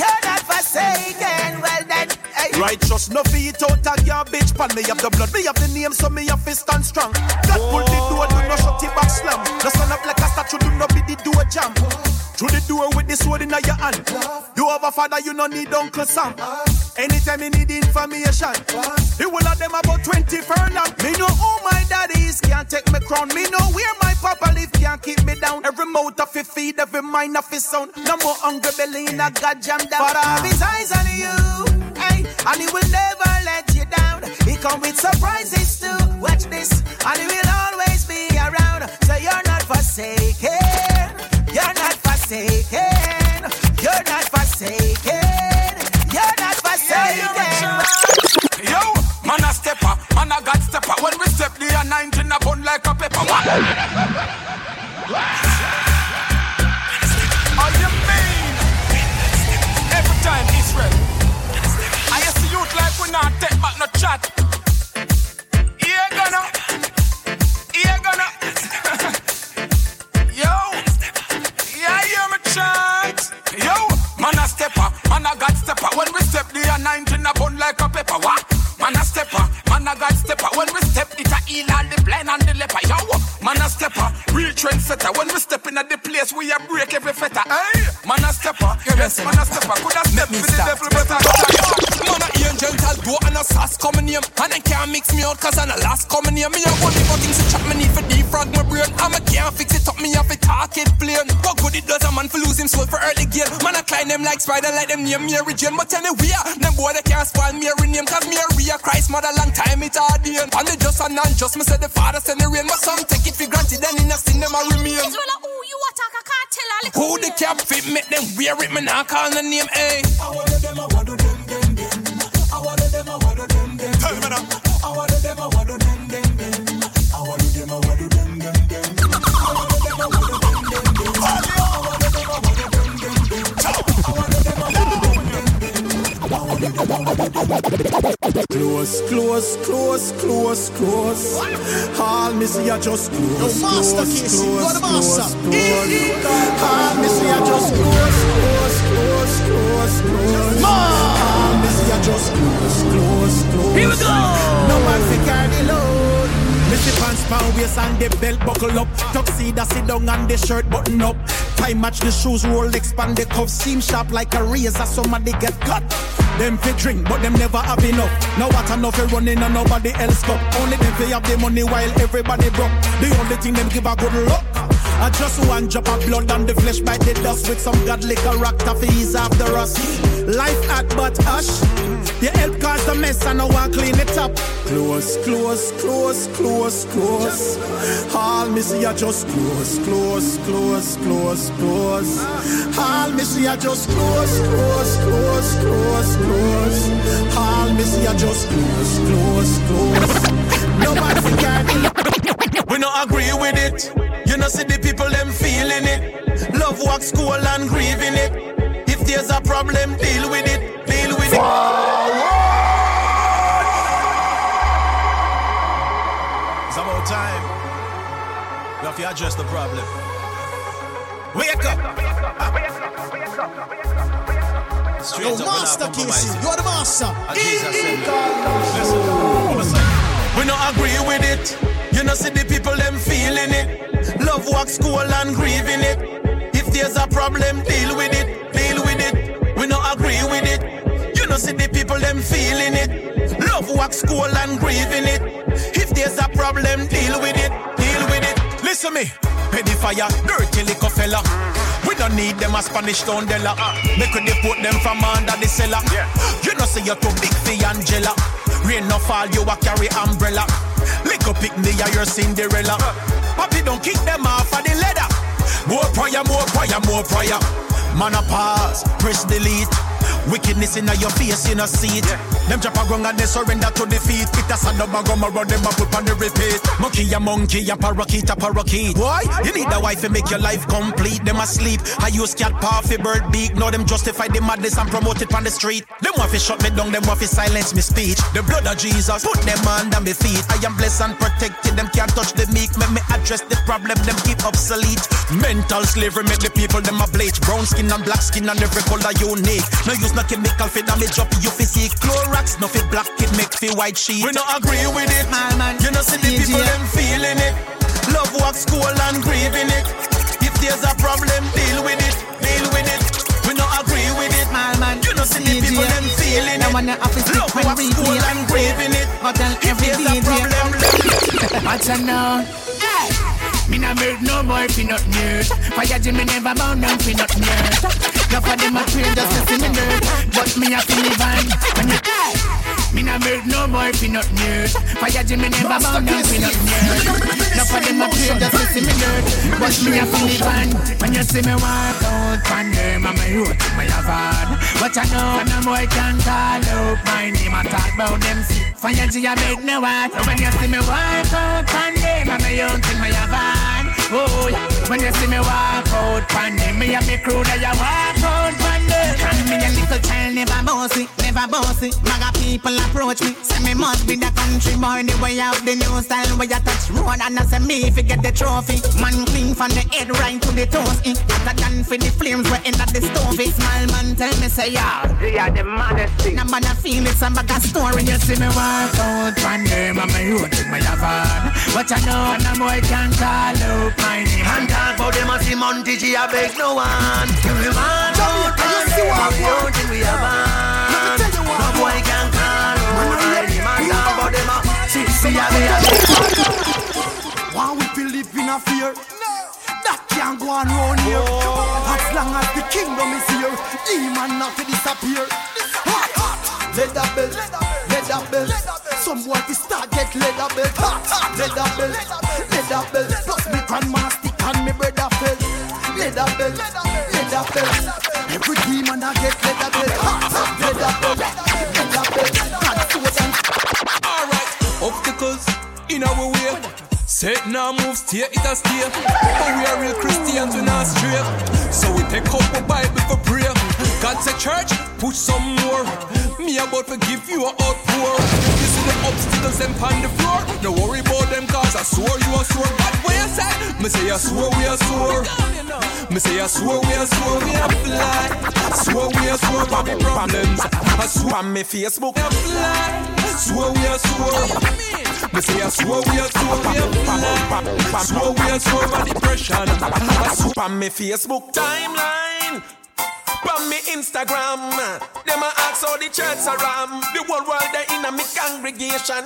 You're not forsaken. Well then, hey. Righteous no feet out of your bitch pan. Me have the blood, me have the name, so me have to stand strong. God pull the door, do no shut it back slam. No stand up like a statue, do no be the door jam. Through the door with the sword in your hand. You have a father, you no need Uncle Sam. Anytime you need information, you will have them about twenty furlong. Me know who my daddy is, can't take me crown. Me know where my papa live, can't keep me down. Every mouth of his feed, every mind of his sound. No more hungry belly in a god jam down. But I have His eyes on you, hey, and He will never let you down. He come with surprises too, watch this, and He will always be around. So you're not forsaken, you're not forsaken, you're not forsaken, you're not forsaken. Yo, man a stepper, man a God stepper. When we step the a nineteen a bun like a pepper. What? All you mean? Every time Israel. I used to youth like we not take back no chat. He ain't gonna, he ain't gonna. Yo. Yeah, you're my chance. Yo, man a stepper, man a God stepper. When we step, the a nineteen a bun like a pepper. What? Man a stepper, man a God stepper. When we step, it a heal all the blind and the leper. Yo, man a stepper, real trendsetter. When we step in at the place, we a break every fetter. Hey, man a stepper, yes, man a stepper. Coulda step with the devil, but I man a angel, tell door and a sass coming here. And they can't mix me out 'cause I'm the last coming here. Me a one the fucking shit, me need for deep. I'm a can't fix it up, me off it, talk it plain. What good it does a man for lose him soul for early gain. Man, I climb them like spider, like them near Mary Jane. But anyway, them boy they can't spoil Mary name, cause Mary a Christ mother long time it ordained. And they just a non-just, me say the father send the rain. But some take it for granted, then in a sin them a remain. It's when I ooh, you attack, I can't tell a little. Who the cap fit, make them wear it, man, I call the name, eh? I want them, I want them, them, them. I want them, I want them, them. Tell me now. I want them, I want them, them, them. I want them, I want them, them, them. I want them, I want them, them, them. I want them, I want them, them, them. I want them, I want them, them, them. I want them, I want them, them, them. Close, close, close, close, close. All me see are just close, close, close, close, close. All me see are just close, close, close, close, close. All me see are just close, close, close. Here we go. No man fi carry load. Missy pants pan waist and the belt buckle up. Tuxedo sit down and the shirt button up. Tie match the shoes, roll expand the cuffs. Seam sharp like a razor, somebody get cut. Them fi drink, but them never have enough. Now what enough fi running and nobody else cup. Only them fi have the money while everybody broke. The only thing them give a good luck. I just one drop of blood and the flesh bite the dust. With some godly character fi ease off the rust. Life hot but hush. The help cause the mess and no one clean it up. Close, close, close, close, close. All me see are just close, close, close, close, close. All me see are just close, close, close, close, close. All me see are just close, close, close. Nobody can. We not agree with it. You know see the people them feeling it. Love walk school and grieving it. If there's a problem, deal with it, deal with it. Time. Now if you address the problem. Wake up! Yo, up Master Kesi, you're the master. We don't agree with it. You know see the people them feeling it. Love walk school and grieving it. If there's a problem, deal with it, deal with it. We don't agree with it. You know see the people them feeling it. Love walk school and grieving it. There's a problem, deal with it, deal with it. Listen me, petty fire, dirty little fella. We don't need them a Spanish town della. Make we deport them from under the cellar. Yeah. You know say you're too big for Angela. Rain no fall, you a carry umbrella. Little pick me a your Cinderella. Papi don't kick them off of the ladder. More prayer, more prayer, more prayer. Man a pass, press delete. Wickedness in your face, in a seat. Yeah. Them drop a gong and they surrender to defeat. It a sad up a gum around them up on the repeat. Monkey a monkey, a parakeet, a parakeet. Why? You need a wife to make your life complete. Them asleep. I use cat paw for bird beak. Now them justify the madness and promote it on the street. Them want to shut me down, them want to silence me speech. The blood of Jesus put them under me feet. I am blessed and protected, them can't touch the meek. Make me address the problem, them keep obsolete. Mental slavery make the people them a bleach. Brown skin and black skin and every color unique. No use no chemical fit damage up your physique. Clorox, no fit black, it make fit white sheet. We don't agree with it, man, man. You know see the people them feeling it. Love walk school and grieving it. If there's a problem, deal with it, deal with it. We don't agree with it, man, man. You know see the people them feeling it. Love walk school and grieving it. If there's a problem, what's up now? Me na milk no more fi not nerd. Fire Jim me never bound down fi not nerd. Now for them a trail just to see me nerd. But me a fi live on. Me na milk no more fi not nerd. Fire Jim me never bound down fi not nerd. Now for them a trail just to see me nerd. But me a fi live on. When you see me walk out from them and me road to my yard. But I know no boy can call out my name and talk about them. Fire Jim a make no one. When you see me walk out from them and me road to my yard. Oh, yeah. When you see me walk out pandy, me and me crew that you walk out pandy. And me a little child never bossy, never bossy. Maga people approach me, say me must be the country boy. The way out the new style, where you touch road and I say me if you get the trophy. Man clean from the head right to the toes. In hotter than for the flames where end up the stove. Small man tell me say y'all, they are the maddest thing. Now man I feel it's a bag of story. When you see me walk out pandy, man me road with my yavard. But you know and a boy can call out my name. And talk about them as the Monty G, I beg no one. You will man out and they have one thing we have on. No boy can call out. And talk about them as the Monty G, I beg no one. Wow, we will live in a fear. That can't go on round here. As long as the kingdom is here, demon not to disappear. Hot, hot, leather belt, leather belt. Some boy to start get leather belt. Hot, hot, leather belt, leather belt. Plus me grandma stick and me brother fell. Leather belt, leather belt. Every demon I get leather belt. Hot, hot, leather belt, leather belt. Alright, obstacles in our way. Set now moves, steer it a steer. But we are real Christians, we're not straight. So we take up a Bible for prayer. God said church, push some more. Me about to give you a outpour. You see the obstacles them on the floor. No worry about them cause I swear you are sore. But what you say? Me say I swear we are sore. Me say I swear we are sore. We are fly. I swear we are sore for the problems. I swear me Facebook. I fly. Swear we are sore. Me say I swear we are sore, we are blind. Swear we are sore by depression. I swear on me Facebook timeline, on me Instagram. Them a ask how the church a ram. The whole world they in a me congregation.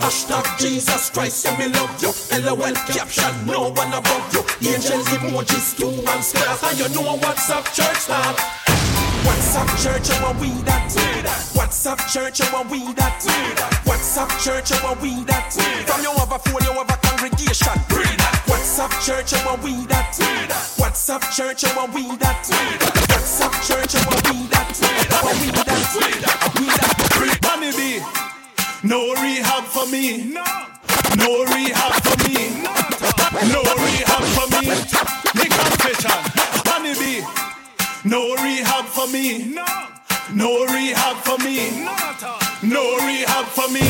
Hashtag Jesus Christ, yeah me love you. LOL caption, no one above you. Angels emojis too and stars. And you know what's up church now. What's up, church? How we that? What's up, church? How we that? What's up, church? How we that? From your other phone, your other congregation. What's up, church? How we that? What's up, church? How we that? What's up, church? How we that? How we that? Money be no rehab for me. No, no rehab for me. No rehab for me. The confession. Money be. No rehab for me. No, no rehab for me. No rehab for me.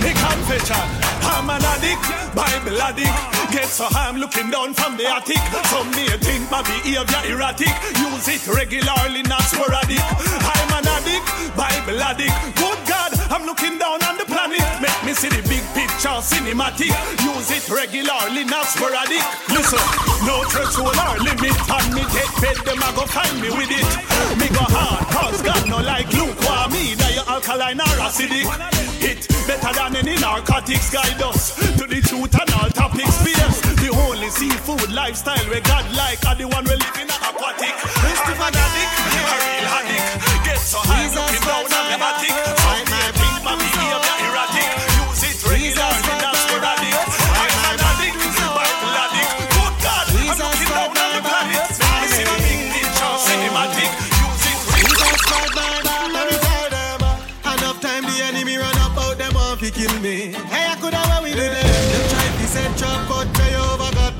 The confession. I'm an addict, Bible addict. Get so I'm looking down from the attic. Some may think my behavior erratic. Use it regularly, not sporadic. I'm an addict, Bible addict. Good God, I'm looking down on the planet. Make me see the big picture, cinematic. Use it regularly, not sporadic. Listen, no threshold or limit. And me dead bed, them I go find me with it. Me go hard, cause God no like lukewarm. Me die alkaline or acidic. It better than any narcotics. Guide us to the truth and all topics. P S the only seafood lifestyle we God like are the one we live in an aquatic. I'm an addict, a real addict. Get so high, looking down on the attic.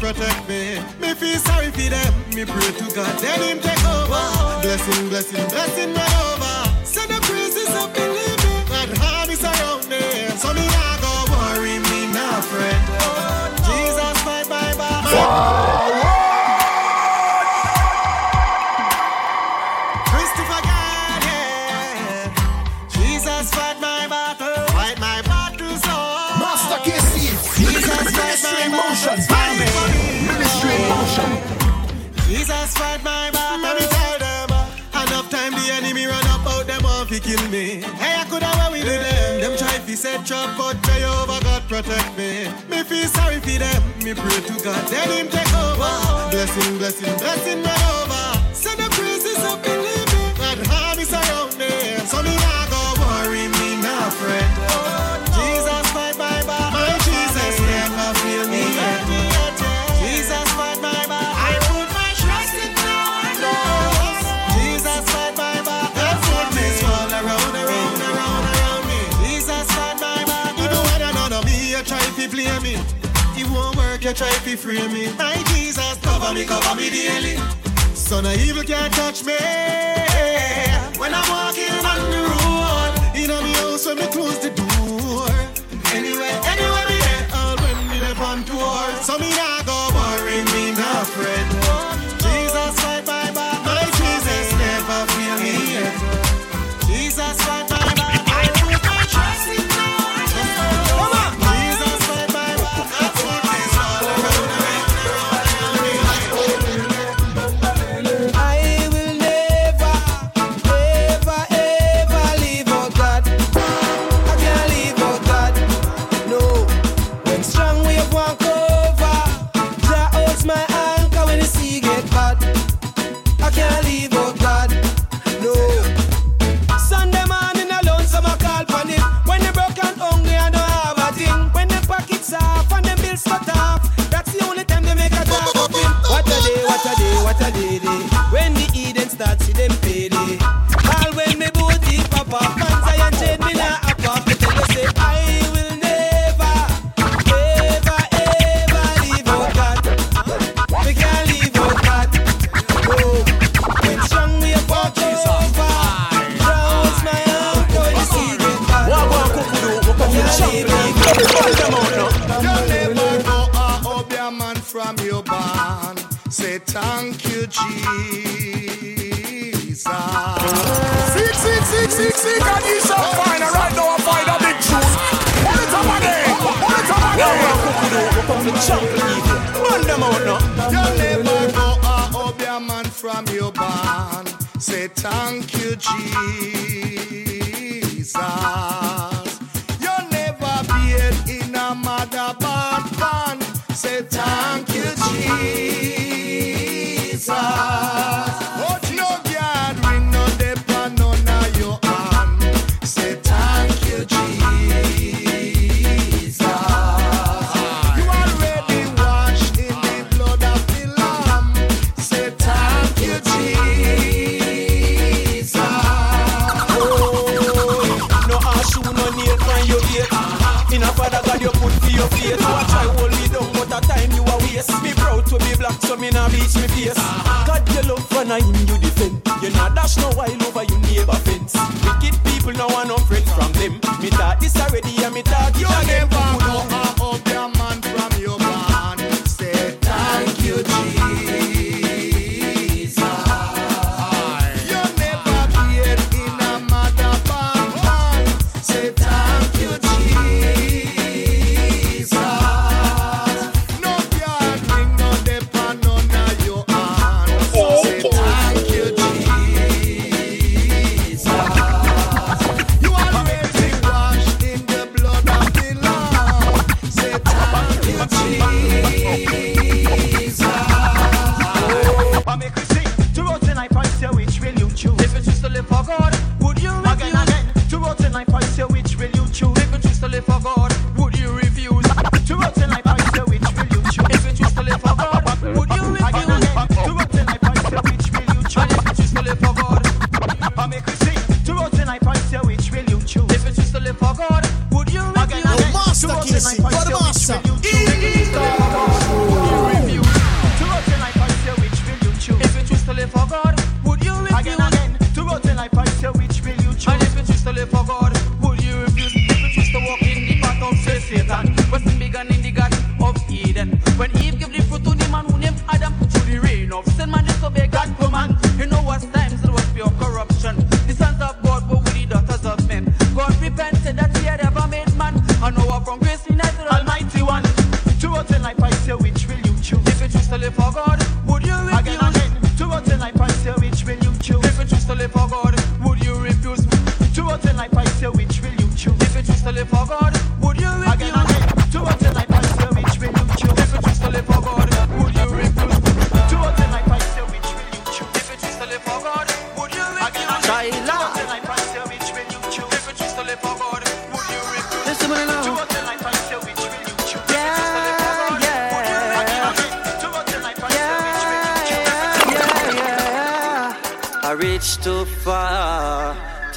Protect me, me feel sorry for them. Me pray to God, let him take over. Blessing, blessing, blessing, not over. Send the praises up, believe me. God hand is around me, so me not go worry, me not fret. Oh, no. Jesus, bye, bye, bye. Christopher God, yeah. Jesus, fight my battle, fight my battles, oh. Master Kesi, Jesus, Ministry in Motion. Jesus fight my battle, let me tell them. Enough time the enemy run up out them off, he kill me. Hey, I could have away with them. Them try to set trap, but Jehovah God protect me. Me feel sorry for them. Me pray to God, let him take over. Blessing, blessing, blessing, not over. Send the praises up, believe me. God harm is around me, so me not go worry, me not fret. Oh, no. Jesus fight my battle, my Jesus never fail me. Jesus fight my battle. Play me. It won't work, you try to free me. My Jesus, cover me, cover me daily. So no evil can't touch me. When I'm walking on the road, in my house when me close the door. Anywhere, anywhere me there, all when me there on tour. So me not go worry, me not fret. Jesus, fight my battle. My Jesus never fail me yet. Jesus, fight my battle. I put my trust in God. Come on. I will never You never know how up your man from your band. Say thank you, Jesus. Six, six, six, six, six, and you shall find a right now. I find a big truth. What is up again? What is up again? You never know how up your man from your band. Say thank you, Jesus. You never be in a mother bad band. Say thank you, Jesus. But no gathering, no depend on your hand. Say thank you, Jesus. You already washed in the blood of the Lamb. Say thank you, Jesus. Oh, no ash, no need from your ear. In a father God, you put for your feet. Watch I hold it down. Time you are waste. Me proud to be black, so me nah beach me face. God you love for now him you defend. You nah dash no while over you neighbor fence. Wicked people now want no friends from them. Me thought this already and me thought you again.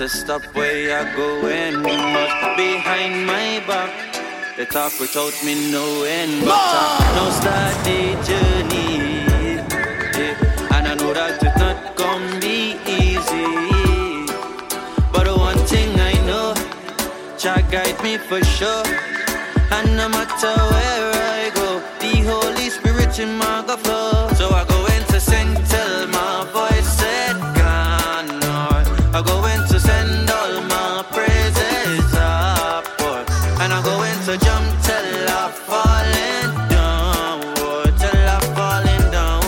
Stop where I'm going, but behind my back they talk without me knowing. But I now start the journey, yeah. And I know that it not gonna be easy. But one thing I know, Jah guide me for sure. And no matter where I go, the Holy Spirit in my flow. So I go in to sing till my voice said gone. I go in to send all my praises upwards, and I go in to jump till I'm falling downward, till I'm falling down,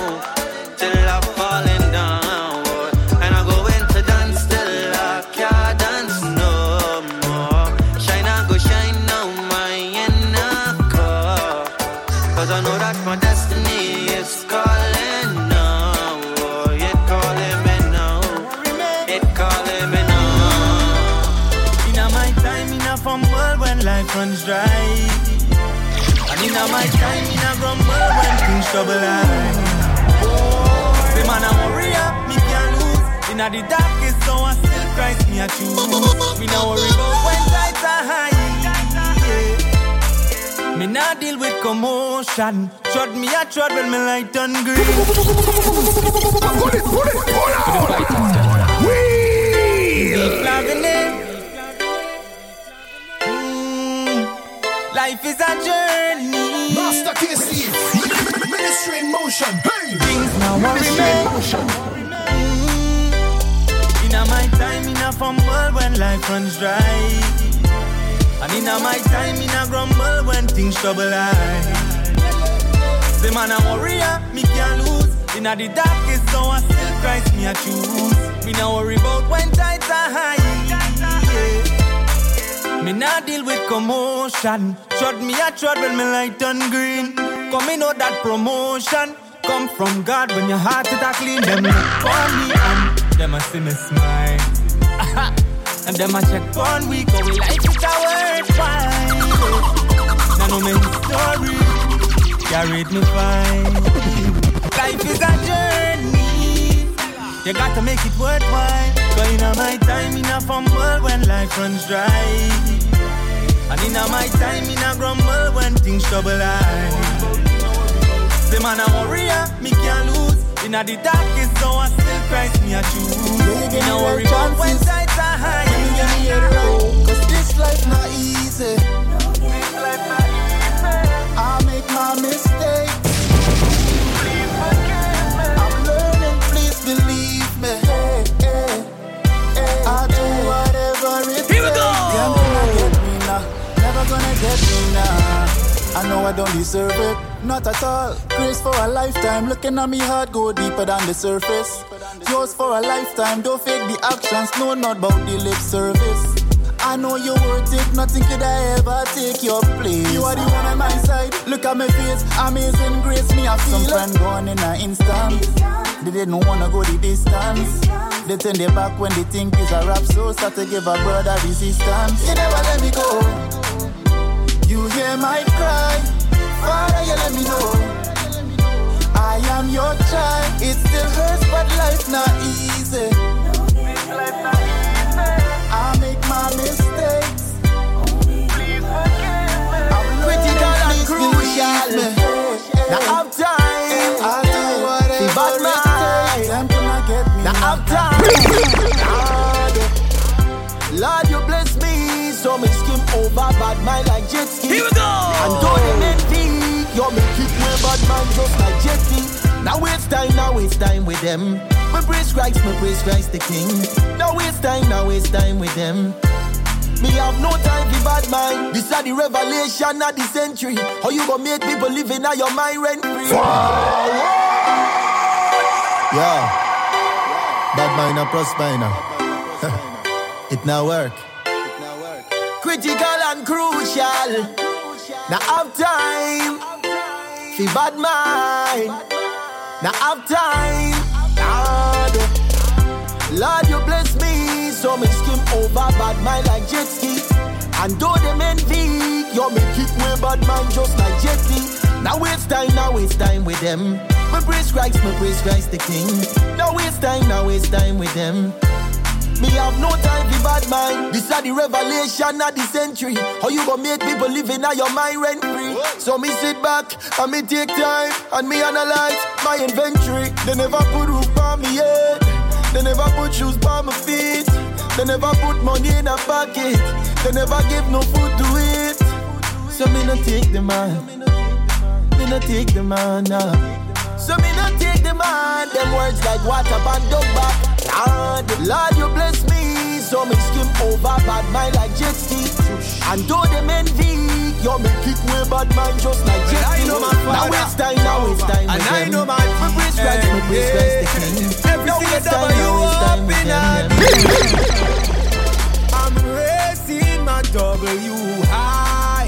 till I'm falling downward, and I go in to dance till I can't dance no more. Shine I go shine now my inner core, 'cause I know that my destiny is calling now, it calling me now, it calling me now. In my time, in a world when life runs dry, and in my time, in a world when things trouble life. Oh, say man, I worry up, me can't lose. In the darkest so I still Christ me a choose. Me no worry about when tides are high. Me nah deal with commotion. Trod me a trod when me light on green. Pull it, pull it, pull out. Wheel. Deep loving it. Mm. motion. Hey, things now Ministry in Motion. In a my time, in a fumble when life runs dry, and in a my time, in a grumble when things trouble I. Say man a warrior, me can't lose. In a the darkest zone, I still Christ me a choose. Me no worry about when tides are high. Me nah deal with commotion. Trod me a trod when me light turn green. Come me know that promotion come from God when your heart is a clean. Them look for me and them a see me smile. And them a check for we go we like it a worthwhile. Now no main story, carried me fine. Life is a journey, you got to make it worthwhile. But in a my time, in a fumble when life runs dry, and in a my time, in a grumble when things trouble I. Say man a warrior, me can't lose. In a the darkest zone, I still Christ me a choose. Me no worry about when tides are high. Yeah. Cause this life not easy. This life not easy. I make my mistakes. Please forgive me. I'm learning, please believe me. Hey, hey. I'll do whatever it takes. Here we go! Yeah, me get me now. Never gonna get me now. I know I don't deserve it, not at all. Grace for a lifetime, looking at me hard, go deeper than the surface. Yours for a lifetime, don't fake the actions, no, not about the lip service. I know you're worth it, nothing could I ever take your place. You are the one on my side, look at my face, amazing grace, me I feel. Some friend gone in an instant, they didn't wanna go the distance. They turn their back when they think it's a rap, so start to give a brother resistance. You never let me go, you hear my cry, Father you let me know, I am your child. It still hurts but life not easy. Life not easy. I make my mistakes. Please forgive me. I'm critical and crucial. Now I'm time. I'll do whatever it takes. Them cannot get me. Now I'm time. Lord, you bless me. So me skim over bad mind like jet ski. Here we go. And don't let me. You make it way bad man just like jet ski. Now it's time, now it's time with them. My praise Christ, my praise Christ the King. Now waste time, now waste time with them. Me have no time for bad mind. This are the revelation of the century. How you gonna make people live in your mind rent free? Yeah, bad mind a plus mind now. It now work. Critical and crucial. Now have time for bad mind. Now have time. Lord, you bless me, so me skim over bad mind like jet ski. And though them envy, you me kick way bad man just like jet ski. Now it's time, now it's time with them. Me praise Christ, me praise Christ the King. Now it's time, now it's time with them. Me have no time for bad mind. This are the revelation of the century. How you gonna make people live in your mind rent free? So me sit back and me take time and me analyze my inventory. They never put roof on me head. They never put shoes by my feet. They never put money in a pocket. They never give no food to eat. So me no take the man. Me no take the man now. So me no take the man. Them words like water and dog back. And Lord, you bless me, so me skim over bad mind like jet ski. And though them envy, you me kick way bad man just like jet ski. Now it's time, now it's time. And I know my my praise Christ, my praise Christ the King. Now it's time, now it's time again. I'm raising my W high.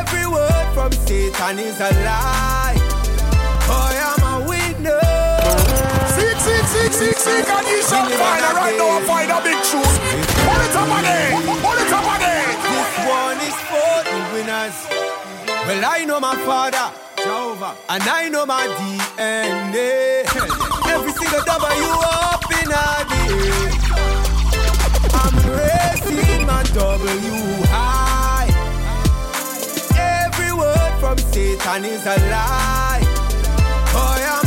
Every word from Satan is a lie. I am a winner. Six, six, six, and you shall find a right now and find a big truth. Hold it up again, hold it up again. This one is for the winners. Well, I know my father, Jehovah, and I know my D N A. Every single W up in a day. I'm raising my W high. Every word from Satan is a lie. Oh, yeah.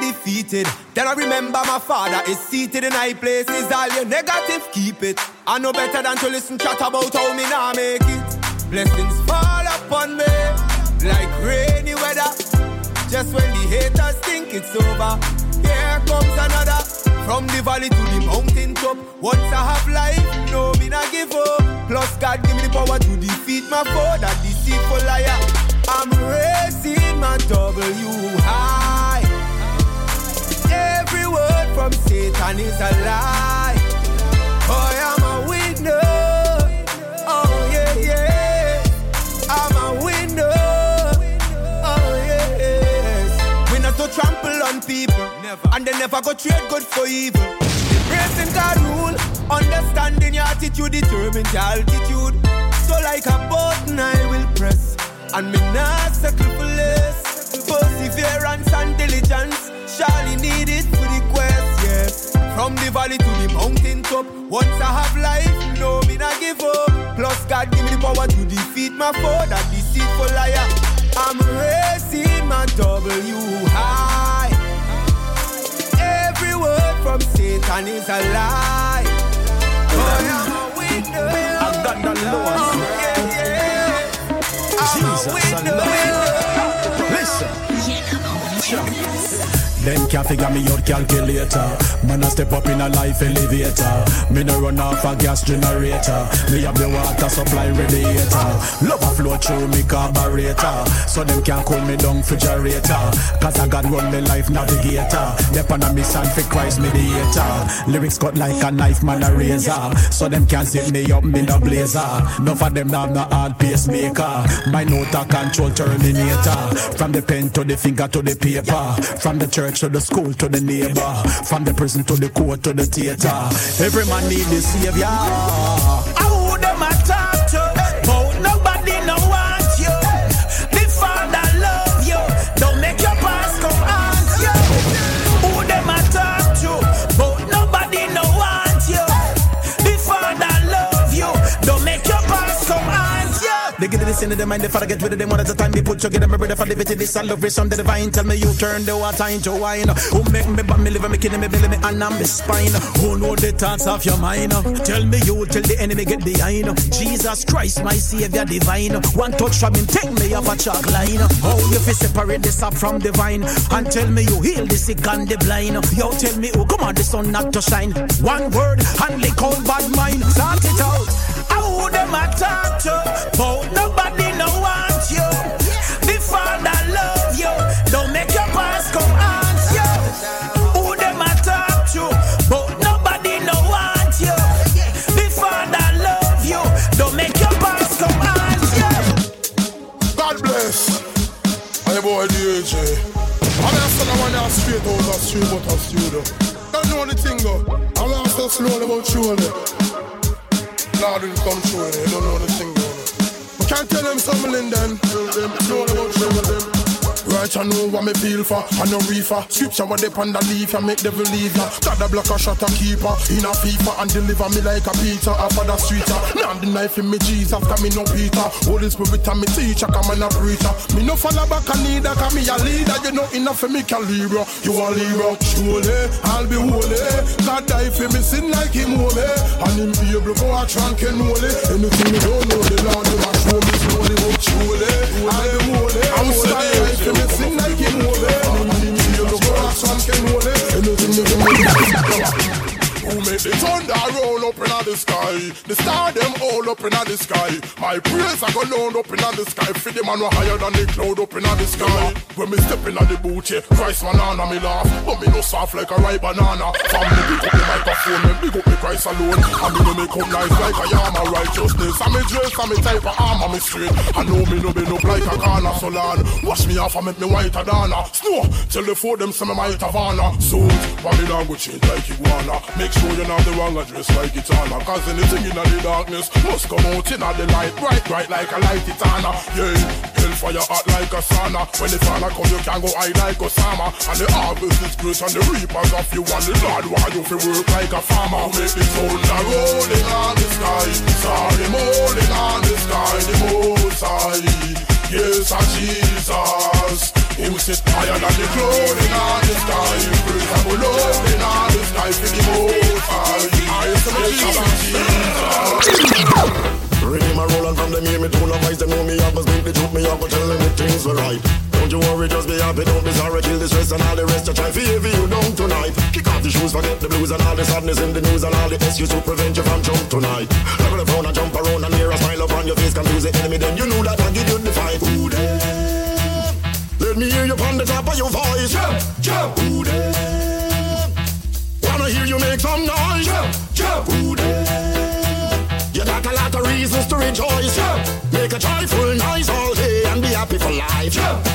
Defeated Then I remember my father is seated in high places. All your negative, keep it. I know better than to listen chat about how me nah make it. Blessings fall upon me like rainy weather. Just when the haters think it's over, here comes another. From the valley to the mountain top, once I have life, no me nah give up. Plus God give me the power to defeat my foe, that deceitful liar. I'm raising my W high. Every word from Satan is a lie. Boy, I'm a winner. Oh yeah, yeah. I'm a winner. Oh yeah, yeah. Winners don't trample on people. And they never go trade good for evil. Embracing God rule, understanding your attitude determines your altitude. So like a button I will press, and me not settle for less. Perseverance and diligence, surely need it for the quest, yes. From the valley to the mountain top, once I have life, no me not give up. Plus God give me the power to defeat my foe, that deceitful liar. I'm raising my W high. From Satan is a lie. Oh, I'm a window. I've got the Lord. Oh, yeah, yeah. I'm Jesus a window. Window. Listen. Yeah, I'm a them can't figure me out calculator. Man I step up in a life elevator. Me no run off a gas generator. Me have the water supply radiator. Love a flow through me carburetor. So them can't call me down refrigerator. Cause I got run me life navigator. Depend on me son for Christ mediator. Lyrics cut like a knife man a razor. So them can't sit me up me no blazer. None of them now no hard pacemaker. My note a control terminator. From the pen to the finger to the paper. From the church to the school to the neighbor, from the prison to the court to the theater. Every man need a savior. How would them attack you? But nobody no want you. The Father love you. Don't make your past come at you. Who them attack you? But nobody no want you. The Father love you. Don't make your past come at you. They get this into the mind. The Father get rid of them one at a time. They put you get them rid of the bitch. This I love from the divine. Tell me you turn the water into wine. Who make me but me liver, me kidney, me belly, me and me spine. Who know the thoughts of your mind? Tell me you till the enemy get behind. Jesus Christ, my Savior divine. One touch from him, take me off a chalk line. How you fi separate this up from the vine? And tell me you heal the sick and the blind. Yo, tell me oh, come on, the sun not to shine. One word, and lick out bad mind. Start it out. How them a talk to? But nobody no want you. The Father love you. Don't make your past come out you. Who them a talk to? But nobody no want you. The Father love you. Don't make your past come out you. God bless. I boy D J. I'm asking the one that's straight out of street but of studio. Don't know anything though. I'm asking slowly about you only. Lord will come through it, they don't know the thing going on. Can't tell them something in them, them, know about you with them. Right, I know what me feel for, I know reefer. Scripture what they pan the leaf, I make devil leave ya. God a block a shot a keeper, in a FIFA. And deliver me like a Peter, a father sweeter. Now the knife in me Jesus, cause me no Peter. Holy Spirit and me teacher, cause me no preacher. Me no follow back a neither, cause me a leader. You know enough for me can leave ya. You a leader, surely, I'll be holy. God die for me sin like him holy. And him be able to go a trunk and holy. Anything me don't know, the Lord you a show me slowly. Surely, I'll be holy. I'm sorry, I'm sing like you know that. Who made the thunder roll up in the sky? The star them all up in the sky. My praise I go loud up in the sky. Feed the man no higher than the cloud up in the sky. When me step in the boot, yeah, Christ banana me laugh. But me no soft like a ripe banana. Family pick up the microphone, me big up me Christ alone. And me no make up nice like I am a righteousness. And me dress and me type of armor, me straight. I know me no be look like a Ghana Solana. Wash me off and make me whiter than a snow. Tell the four them some of my Havana. So, Babylon go change like iguana. Make sure you know the wrong address like it's on. Cause anything in the darkness must come out in the light. Bright, bright like a light it's on. Yeah, hellfire hot like a sauna. When the sauna come you can go high like Osama. And the harvest is great and the reapers of you. And the Lord want you to work like a farmer. Who make the thunder rolling on the sky. Sorry, rolling on the sky. The Most High, yes, our Jesus. Him sit higher than the clothing on the sky. Praise the Lord. happy, took me up and tell me things were right. Don't you worry, just be happy, don't be sorry, kill the stress and all the rest. I try for heavy you down tonight. Kick off the shoes, forget the blues and all the sadness in the news and all the excuse to prevent you from jump tonight. Look at the phone and jump around and hear a smile upon your face, confuse the enemy, then you know that I give you the fight. Ooh, damn. Let me hear you upon the top of your voice. Jump, jump, ooh, damn. Wanna hear you make some noise. Jump, jump, ooh, damn. You got a lot of reasons to rejoice. Yeah. Make a joyful noise all day and be happy for life. Yeah.